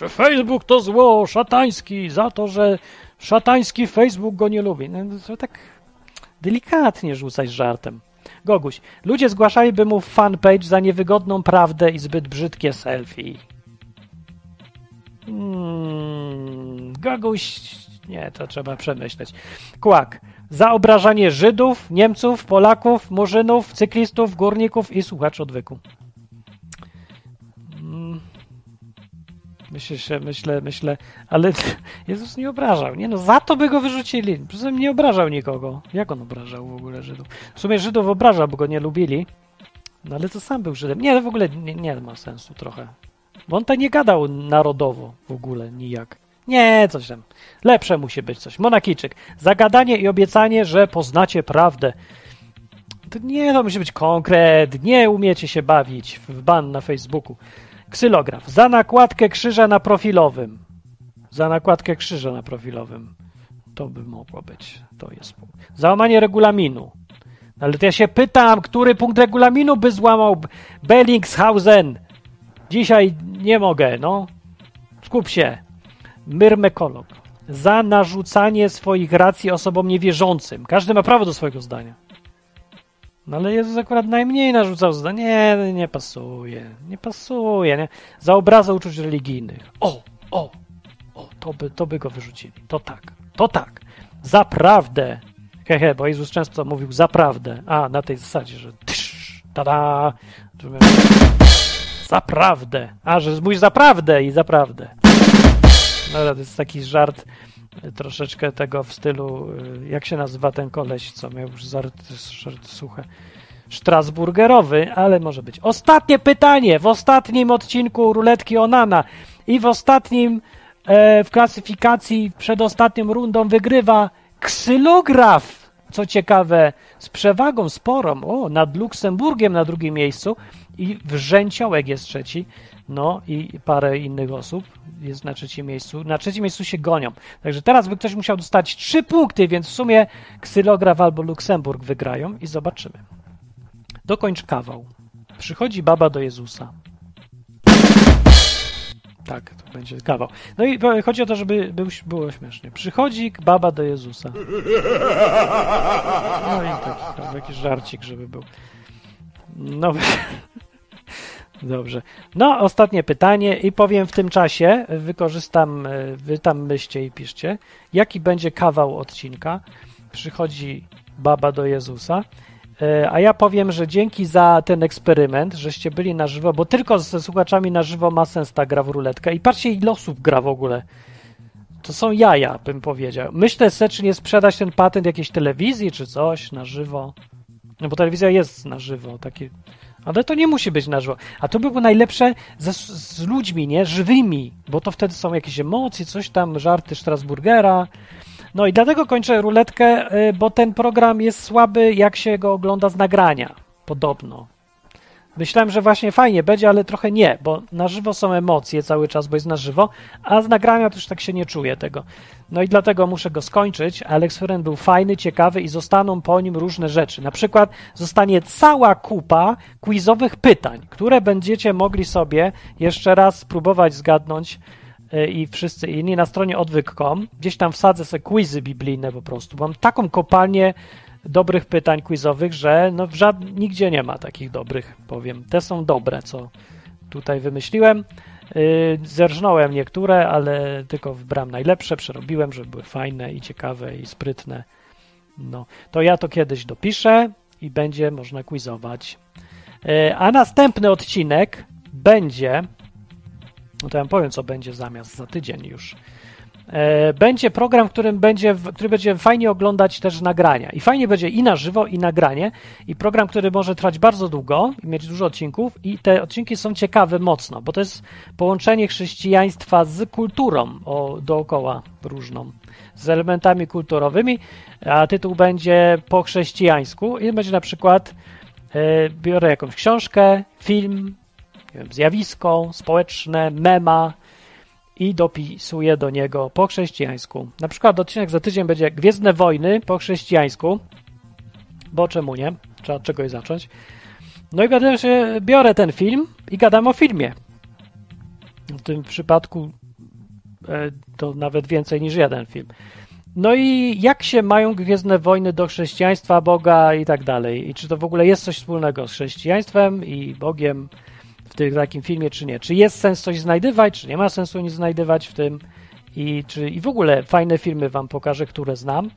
że Facebook to zło, szatański, za to, że szatański Facebook go nie lubi. No, tak delikatnie rzucać żartem. Goguś, ludzie zgłaszaliby mu fanpage za niewygodną prawdę i zbyt brzydkie selfie. Goguś, nie, to trzeba przemyśleć. Kłak, za obrażanie Żydów, Niemców, Polaków, Murzynów, cyklistów, górników i słuchaczy odwyku. Myślę, ale Jezus nie obrażał. Nie, za to by go wyrzucili. Przecież nie obrażał nikogo. Jak on obrażał w ogóle Żydów? W sumie Żydów obrażał, bo go nie lubili. No ale to sam był Żydem. Nie, w ogóle nie ma sensu trochę. Bo on tak nie gadał narodowo w ogóle nijak. Nie, coś tam. Lepsze musi być coś. Monakijczyk. Zagadanie i obiecanie, że poznacie prawdę. To nie, to musi być konkret. Nie umiecie się bawić w ban na Facebooku. Ksylograf. Za nakładkę krzyża na profilowym. Za nakładkę krzyża na profilowym. To by mogło być. To jest punkt. Załamanie regulaminu. Ale to ja się pytam, który punkt regulaminu by złamał Bellingshausen? Dzisiaj nie mogę, no. Skup się. Myrmekolog. Za narzucanie swoich racji osobom niewierzącym. Każdy ma prawo do swojego zdania. No ale Jezus akurat najmniej narzucał zdania. Nie pasuje. Nie? Za obrazę uczuć religijnych. To by go wyrzucili. To tak. Za prawdę. Hehe, bo Jezus często mówił za prawdę. A, na tej zasadzie, że tada. Za prawdę. A, że mówisz za prawdę i za prawdę. No, to jest taki żart troszeczkę tego w stylu, jak się nazywa ten koleś, co miał już żart suche, strasburgerowy, ale może być. Ostatnie pytanie w ostatnim odcinku Ruletki Onana i w ostatnim w klasyfikacji przedostatnim rundą wygrywa ksylograf, co ciekawe, z przewagą sporą, nad Luksemburgiem na 2. miejscu i wrzęciołek jest 3. No i parę innych osób jest na 3. miejscu. Na 3. miejscu się gonią. Także teraz by ktoś musiał dostać 3 punkty, więc w sumie ksylograf albo Luksemburg wygrają i zobaczymy. Dokończ kawał. Przychodzi baba do Jezusa. Tak, to będzie kawał. No i chodzi o to, żeby było śmiesznie. Przychodzi baba do Jezusa. No i tak. albo jakiś żarcik, żeby był. No dobrze. No, ostatnie pytanie i powiem w tym czasie, wykorzystam, wy tam myślcie i piszcie, jaki będzie kawał odcinka. Przychodzi baba do Jezusa, a ja powiem, że dzięki za ten eksperyment, żeście byli na żywo, bo tylko ze słuchaczami na żywo ma sens ta gra w ruletkę. I patrzcie, ile osób gra w ogóle. To są jaja, bym powiedział. Myślę se, czy nie sprzedać ten patent jakiejś telewizji czy coś na żywo. No bo telewizja jest na żywo, takie... ale to nie musi być na żywo. A to by było najlepsze z ludźmi, nie? Żywymi, bo to wtedy są jakieś emocje, coś tam, żarty Strasburgera. No i dlatego kończę ruletkę, bo ten program jest słaby, jak się go ogląda z nagrania, podobno. Myślałem, że właśnie fajnie będzie, ale trochę nie, bo na żywo są emocje cały czas, bo jest na żywo, a z nagrania też tak się nie czuję tego. No i dlatego muszę go skończyć, ale eksperyment był fajny, ciekawy i zostaną po nim różne rzeczy. Na przykład zostanie cała kupa quizowych pytań, które będziecie mogli sobie jeszcze raz spróbować zgadnąć i wszyscy inni na stronie odwyk.com. Gdzieś tam wsadzę sobie quizy biblijne po prostu. Mam taką kopalnię dobrych pytań quizowych, że no nigdzie nie ma takich dobrych, powiem. Te są dobre, co tutaj wymyśliłem. Zerżnąłem niektóre, ale tylko wybrałem najlepsze, przerobiłem, żeby były fajne i ciekawe i sprytne. No, to ja to kiedyś dopiszę i będzie można quizować. A następny odcinek będzie... No to ja powiem, co będzie zamiast za tydzień już. Będzie program, który będzie fajnie oglądać też nagrania. I fajnie będzie i na żywo, i nagranie. I program, który może trwać bardzo długo i mieć dużo odcinków. I te odcinki są ciekawe mocno, bo to jest połączenie chrześcijaństwa z kulturą dookoła różną, z elementami kulturowymi. A tytuł będzie po chrześcijańsku. I będzie na przykład, biorę jakąś książkę, film, zjawisko społeczne, mema i dopisuję do niego po chrześcijańsku. Na przykład odcinek za tydzień będzie Gwiezdne Wojny po chrześcijańsku, bo czemu nie? Trzeba od czegoś zacząć. No i biorę ten film i gadam o filmie. W tym przypadku to nawet więcej niż jeden film. No i jak się mają Gwiezdne Wojny do chrześcijaństwa, Boga i tak dalej? I czy to w ogóle jest coś wspólnego z chrześcijaństwem i Bogiem w tym takim filmie, czy nie. Czy jest sens coś znajdywać, czy nie ma sensu nic znajdywać w tym i w ogóle fajne filmy wam pokażę, które znam.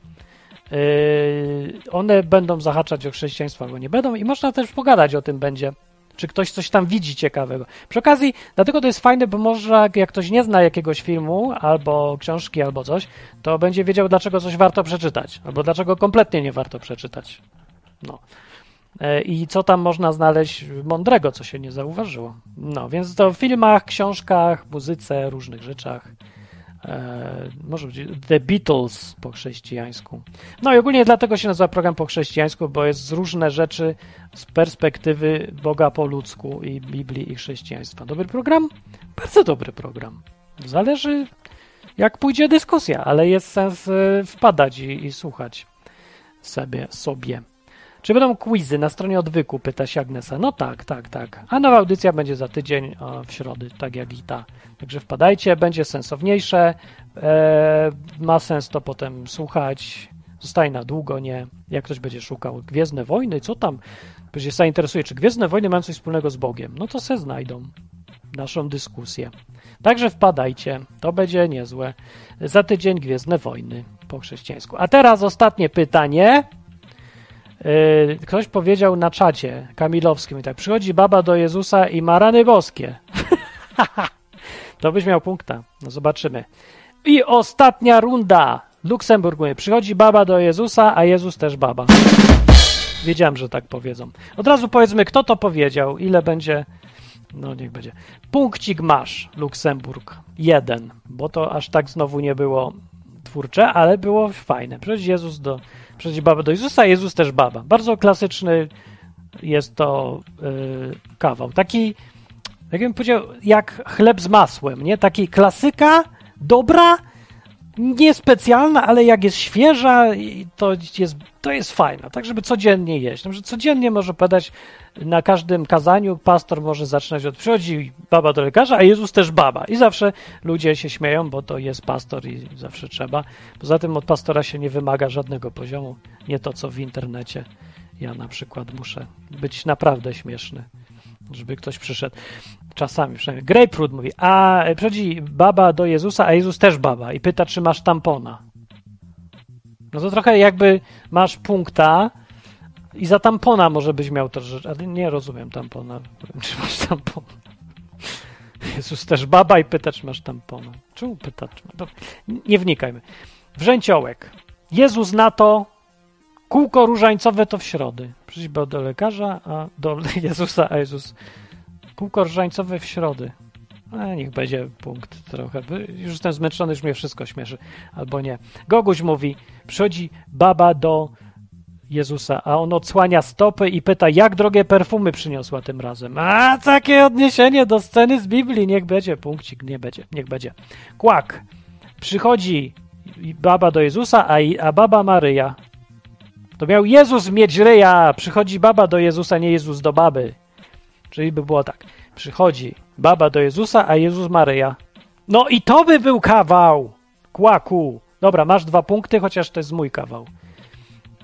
One będą zahaczać o chrześcijaństwo, albo nie będą i można też pogadać o tym będzie, czy ktoś coś tam widzi ciekawego. Przy okazji, dlatego to jest fajne, bo może jak ktoś nie zna jakiegoś filmu, albo książki, albo coś, to będzie wiedział, dlaczego coś warto przeczytać, albo dlaczego kompletnie nie warto przeczytać. No. I co tam można znaleźć mądrego, co się nie zauważyło. No, więc to w filmach, książkach, muzyce, różnych rzeczach. Może być The Beatles po chrześcijańsku. No i ogólnie dlatego się nazywa program po chrześcijańsku, bo jest różne rzeczy z perspektywy Boga po ludzku i Biblii i chrześcijaństwa. Dobry program? Bardzo dobry program. Zależy jak pójdzie dyskusja, ale jest sens wpadać i słuchać sobie. Czy będą quizy na stronie odwyku? Pyta się Agnesa. No tak. A nowa audycja będzie za tydzień w środę, tak jak i ta. Także wpadajcie, będzie sensowniejsze. Ma sens to potem słuchać. Zostaje na długo, nie? Jak ktoś będzie szukał Gwiezdne Wojny, co tam? Będzie się zainteresuje, czy Gwiezdne Wojny mają coś wspólnego z Bogiem. No to se znajdą naszą dyskusję. Także wpadajcie, to będzie niezłe. Za tydzień Gwiezdne Wojny po chrześcijańsku. A teraz ostatnie pytanie. Ktoś powiedział na czacie kamilowskim i tak, przychodzi baba do Jezusa i ma rany boskie. To byś miał punkta. No zobaczymy. I ostatnia runda. Luksemburg mówi, przychodzi baba do Jezusa, a Jezus też baba. Wiedziałem, że tak powiedzą. Od razu powiedzmy, kto to powiedział, ile będzie. No niech będzie. Punkcik masz, Luksemburg. 1, bo to aż tak znowu nie było twórcze, ale było fajne. Przychodzi baba do Jezusa, Jezus też baba. Bardzo klasyczny jest to kawał. Taki, jak bym powiedział, jak chleb z masłem, nie? Taki klasyka, dobra, niespecjalna, ale jak jest świeża, to jest fajna. Tak, żeby codziennie jeść. Może codziennie może padać na każdym kazaniu, pastor może zaczynać od przychodzi baba do lekarza, a Jezus też baba. I zawsze ludzie się śmieją, bo to jest pastor i zawsze trzeba. Poza tym od pastora się nie wymaga żadnego poziomu. Nie to, co w internecie Ja na przykład muszę być naprawdę śmieszny, żeby ktoś przyszedł. Czasami przynajmniej. Grapefruit mówi, a przychodzi baba do Jezusa, a Jezus też baba i pyta, czy masz tampona. No to trochę jakby masz punkta i za tampona może byś miał to, ale nie rozumiem tampona. Czy masz tampona? Jezus też baba i pyta, czy masz tampona. Czemu pyta? Nie wnikajmy. Wrzęciołek. Jezus na to, kółko różańcowe to w środę. Przyjdźmy do lekarza, a do Jezusa, a Jezus... Kółko różańcowe w środę. Niech będzie punkt trochę. Już jestem zmęczony, już mnie wszystko śmieszy. Albo nie. Goguś mówi, przychodzi baba do Jezusa, a on odsłania stopy i pyta, jak drogie perfumy przyniosła tym razem. A takie odniesienie do sceny z Biblii. Niech będzie punkcik. Nie będzie. Niech będzie. Kłak. Przychodzi baba do Jezusa, a baba ma ryja. To miał Jezus mieć ryja. Przychodzi baba do Jezusa, nie Jezus do baby. Czyli by było tak. Przychodzi baba do Jezusa, a Jezus Maryja. No i to by był kawał. Kłaku. Dobra, masz 2 punkty, chociaż to jest mój kawał.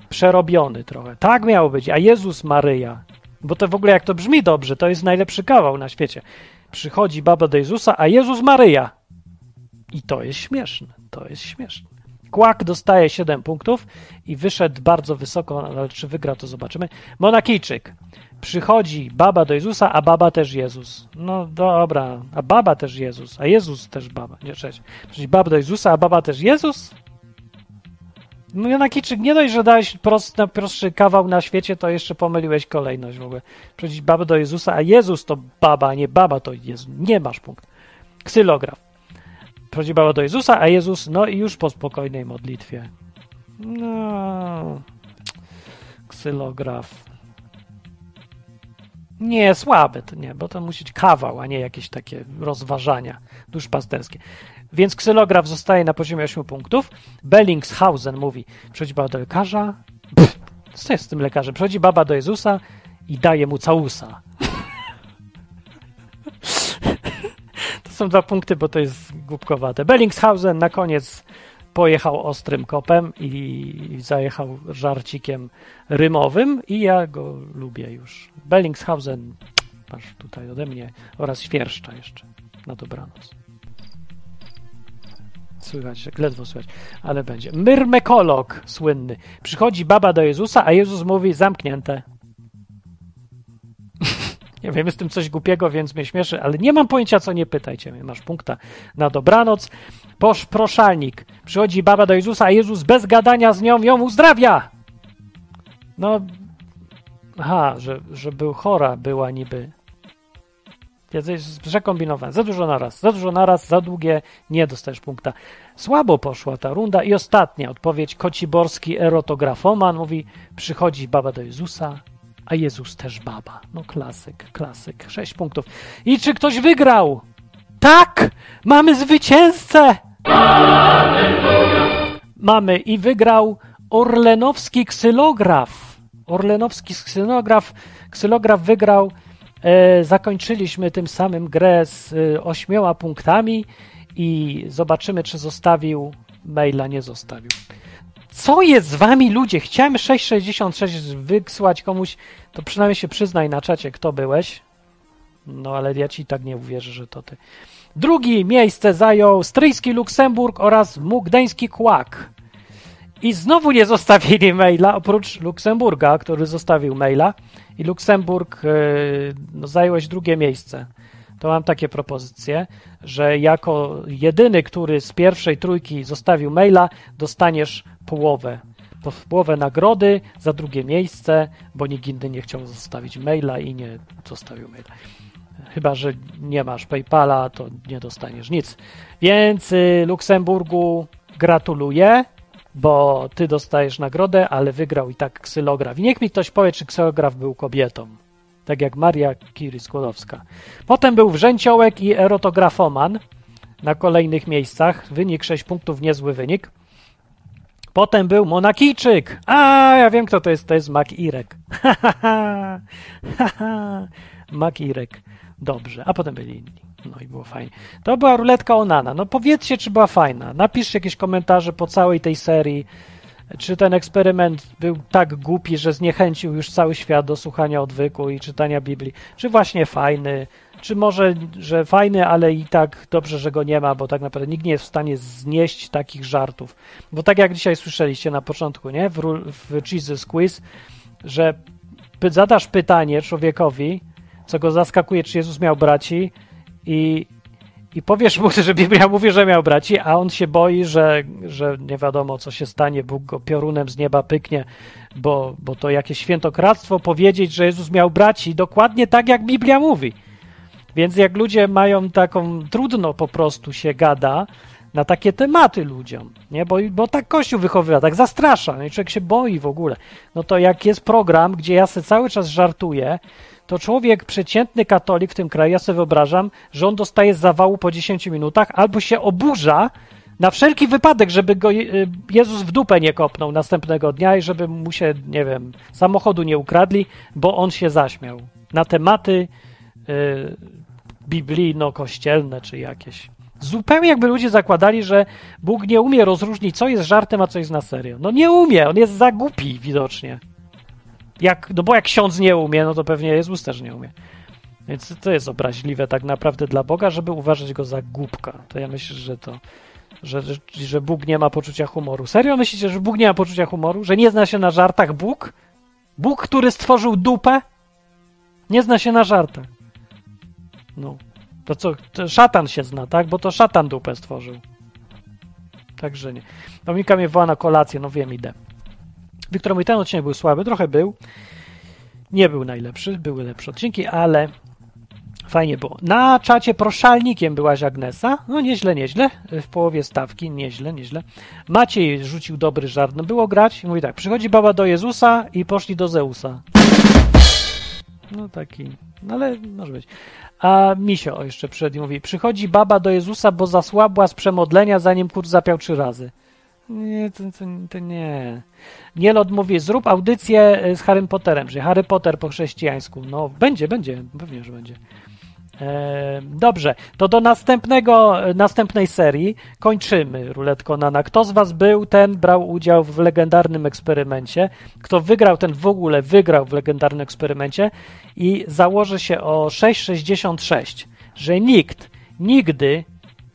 Przerobiony trochę. Tak miało być. A Jezus Maryja. Bo to w ogóle jak to brzmi dobrze, to jest najlepszy kawał na świecie. Przychodzi baba do Jezusa, a Jezus Maryja. I to jest śmieszne. To jest śmieszne. Kłak dostaje 7 punktów i wyszedł bardzo wysoko, ale czy wygra, to zobaczymy. Monakijczyk. Przychodzi baba do Jezusa, a baba też Jezus. No dobra, a baba też Jezus, a Jezus też baba. Nie, cześć. Przychodzi baba do Jezusa, a baba też Jezus? No Monakijczyk, nie dość, że dałeś prostszy kawał na świecie, to jeszcze pomyliłeś kolejność w ogóle. Przychodzi baba do Jezusa, a Jezus to baba, a nie baba to Jezus. Nie masz punkt. Ksylograf. Przychodzi baba do Jezusa, a Jezus, no i już po spokojnej modlitwie. No. Ksylograf. Nie, słabe to nie, bo to musi być kawał, a nie jakieś takie rozważania duszpasterskie. Więc ksylograf zostaje na poziomie 8 punktów. Bellingshausen mówi, przychodzi baba do lekarza. Pff, co jest z tym lekarzem? Przychodzi baba do Jezusa i daje mu całusa. To są 2 punkty, bo to jest głupkowate. Bellingshausen na koniec pojechał ostrym kopem i zajechał żarcikiem rymowym i ja go lubię już. Bellingshausen, masz tutaj ode mnie, oraz świerszcza jeszcze na dobranoc. Słychać, ledwo słychać, ale będzie. Myrmekolog słynny. Przychodzi baba do Jezusa, a Jezus mówi zamknięte. Nie wiem, jest w tym coś głupiego, więc mnie śmieszy, ale nie mam pojęcia, co nie pytajcie mnie. Masz punkta na dobranoc. Proszalnik. Przychodzi baba do Jezusa, a Jezus bez gadania z nią ją uzdrawia. No, aha, że był chora, była niby. Ja to jest przekombinowane. Za dużo naraz, za długie, nie dostajesz punkta. Słabo poszła ta runda i ostatnia odpowiedź. Kociborski erotografoman mówi, przychodzi baba do Jezusa, a Jezus też baba. No klasyk. 6 punktów. I czy ktoś wygrał? Tak! Mamy zwycięzcę! Mamy i wygrał Orlenowski ksylograf. Ksylograf wygrał. Zakończyliśmy tym samym grę z 8 punktami i zobaczymy, czy zostawił maila, nie zostawił. Co jest z wami, ludzie? Chciałem 666 wysłać komuś, to przynajmniej się przyznaj na czacie, kto byłeś. No ale ja ci tak nie uwierzę, że to ty. 2. miejsce zajął stryjski Luksemburg oraz mugdeński Kłak. I znowu nie zostawili maila, oprócz Luksemburga, który zostawił maila. I Luksemburg, no, zająłeś 2. miejsce. To mam takie propozycje, że jako jedyny, który z 1. trójki zostawił maila, dostaniesz połowę nagrody za 2. miejsce, bo nikt inny nie chciał zostawić maila i nie zostawił maila. Chyba że nie masz PayPala, to nie dostaniesz nic. Więc Luksemburgu gratuluję, bo ty dostajesz nagrodę, ale wygrał i tak ksylograf. I niech mi ktoś powie, czy ksylograf był kobietą. Tak jak Maria Curie-Skłodowska. Potem był Wrzęciołek i erotografoman na kolejnych miejscach. Wynik 6 punktów, niezły wynik. Potem był Monakijczyk. A, ja wiem, kto to jest. To jest Mak-Irek. Mak-Irek. Dobrze. A potem byli inni. No i było fajnie. To była ruletka Onana. No powiedzcie, czy była fajna. Napiszcie jakieś komentarze po całej tej serii. Czy ten eksperyment był tak głupi, że zniechęcił już cały świat do słuchania odwyku i czytania Biblii? Czy właśnie fajny? Czy może, że fajny, ale i tak dobrze, że go nie ma, bo tak naprawdę nikt nie jest w stanie znieść takich żartów. Bo tak jak dzisiaj słyszeliście na początku, nie? W Jesus Quiz, że zadasz pytanie człowiekowi, co go zaskakuje, czy Jezus miał braci i powiesz mu, że Biblia mówi, że miał braci, a on się boi, że nie wiadomo, co się stanie, Bóg go piorunem z nieba pyknie, bo to jakieś świętokradztwo powiedzieć, że Jezus miał braci dokładnie tak, jak Biblia mówi. Więc jak ludzie mają taką, trudno po prostu się gada na takie tematy ludziom, nie? Bo tak Kościół wychowywa, tak zastrasza, no i człowiek się boi w ogóle. No to jak jest program, gdzie ja se cały czas żartuję, to człowiek, przeciętny katolik w tym kraju, ja sobie wyobrażam, że on dostaje zawału po 10 minutach albo się oburza na wszelki wypadek, żeby go Jezus w dupę nie kopnął następnego dnia i żeby mu się, nie wiem, samochodu nie ukradli, bo on się zaśmiał na tematy biblijno-kościelne czy jakieś. Zupełnie jakby ludzie zakładali, że Bóg nie umie rozróżnić, co jest żartem, a co jest na serio. No nie umie, on jest za głupi widocznie. No bo jak ksiądz nie umie, no to pewnie Jezus też nie umie. Więc to jest obraźliwe tak naprawdę dla Boga, żeby uważać go za głupka. To ja myślę, że Bóg nie ma poczucia humoru. Serio myślicie, że Bóg nie ma poczucia humoru? Że nie zna się na żartach Bóg? Bóg, który stworzył dupę? Nie zna się na żartach. No, to co? To szatan się zna, tak? Bo to szatan dupę stworzył. Także nie. Dominika mnie woła na kolację, no wiem, idę. Wiktor mówi, ten odcinek był słaby, trochę był. Nie był najlepszy, były lepsze odcinki, ale fajnie było. Na czacie proszalnikiem byłaś Agnesa. No nieźle. W połowie stawki, nieźle. Maciej rzucił dobry żart, no było grać. Mówi tak, przychodzi baba do Jezusa i poszli do Zeusa. No taki, no ale może być. A Misio jeszcze przyszedł i mówi, przychodzi baba do Jezusa, bo zasłabła z przemodlenia, zanim kurz zapiał 3 razy. Nie, to nie. Nielot mówi, zrób audycję z Harrym Potterem, czyli Harry Potter po chrześcijańsku. No, będzie, pewnie, że będzie. Dobrze, to do następnej serii kończymy Ruletko Onana. Kto z was był, ten brał udział w legendarnym eksperymencie. Kto wygrał, ten w ogóle wygrał w legendarnym eksperymencie i założy się o 6,66, że nikt nigdy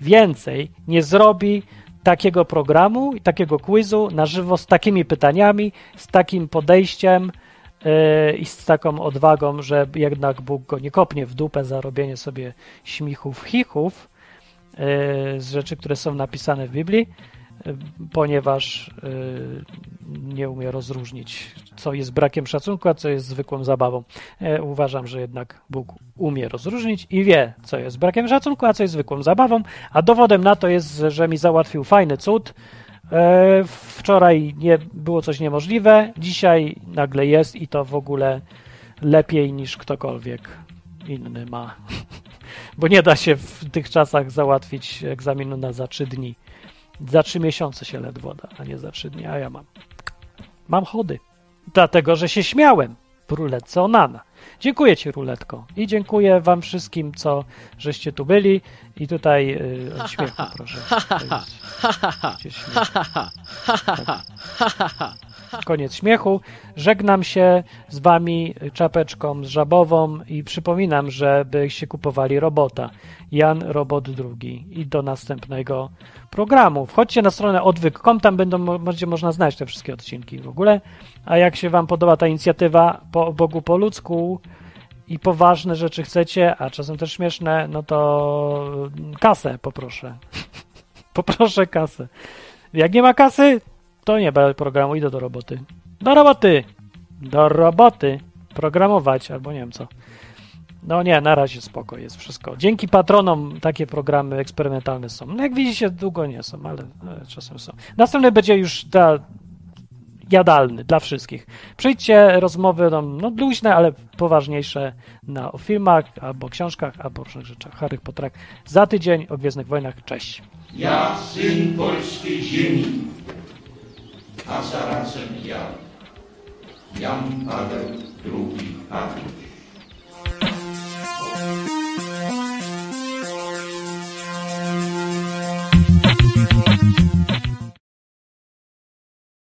więcej nie zrobi takiego programu i takiego quizu na żywo z takimi pytaniami, z takim podejściem i z taką odwagą, że jednak Bóg go nie kopnie w dupę za robienie sobie śmichów, chichów z rzeczy, które są napisane w Biblii, ponieważ nie umie rozróżnić, co jest brakiem szacunku, a co jest zwykłą zabawą. Uważam, że jednak Bóg umie rozróżnić i wie, co jest brakiem szacunku, a co jest zwykłą zabawą, a dowodem na to jest, że mi załatwił fajny cud. Wczoraj nie było coś niemożliwe, dzisiaj nagle jest i to w ogóle lepiej niż ktokolwiek inny ma, bo nie da się w tych czasach załatwić egzaminu na za 3 dni. Za 3 miesiące się ledwo da, a nie za 3 dni, a ja mam chody, dlatego, że się śmiałem w Ruletce Onana. Dziękuję ci, Ruletko, i dziękuję wam wszystkim, żeście tu byli i tutaj od śmiechu proszę. Koniec śmiechu. Żegnam się z wami czapeczką z żabową i przypominam, żebyście kupowali robota. Jan Robot II. I do następnego programu. Wchodźcie na stronę odwyk.com, tam będzie można znaleźć te wszystkie odcinki w ogóle. A jak się wam podoba ta inicjatywa po Bogu po ludzku i poważne rzeczy chcecie, a czasem też śmieszne, no to kasę poproszę. Poproszę kasę. Jak nie ma kasy, to nie ma programu, idę do roboty. Do roboty! Programować, albo nie wiem co. No nie, na razie spoko, jest wszystko. Dzięki patronom takie programy eksperymentalne są. No jak widzicie, długo nie są, ale czasem są. Następny będzie już jadalny dla wszystkich. Przyjdźcie, rozmowy no luźne, ale poważniejsze o filmach, albo książkach, albo różnych rzeczach. Harry Potterach. Za tydzień o Gwiezdnych Wojnach. Cześć! Ja, syn polskiej ziemi, a zarazem Jan Paweł II.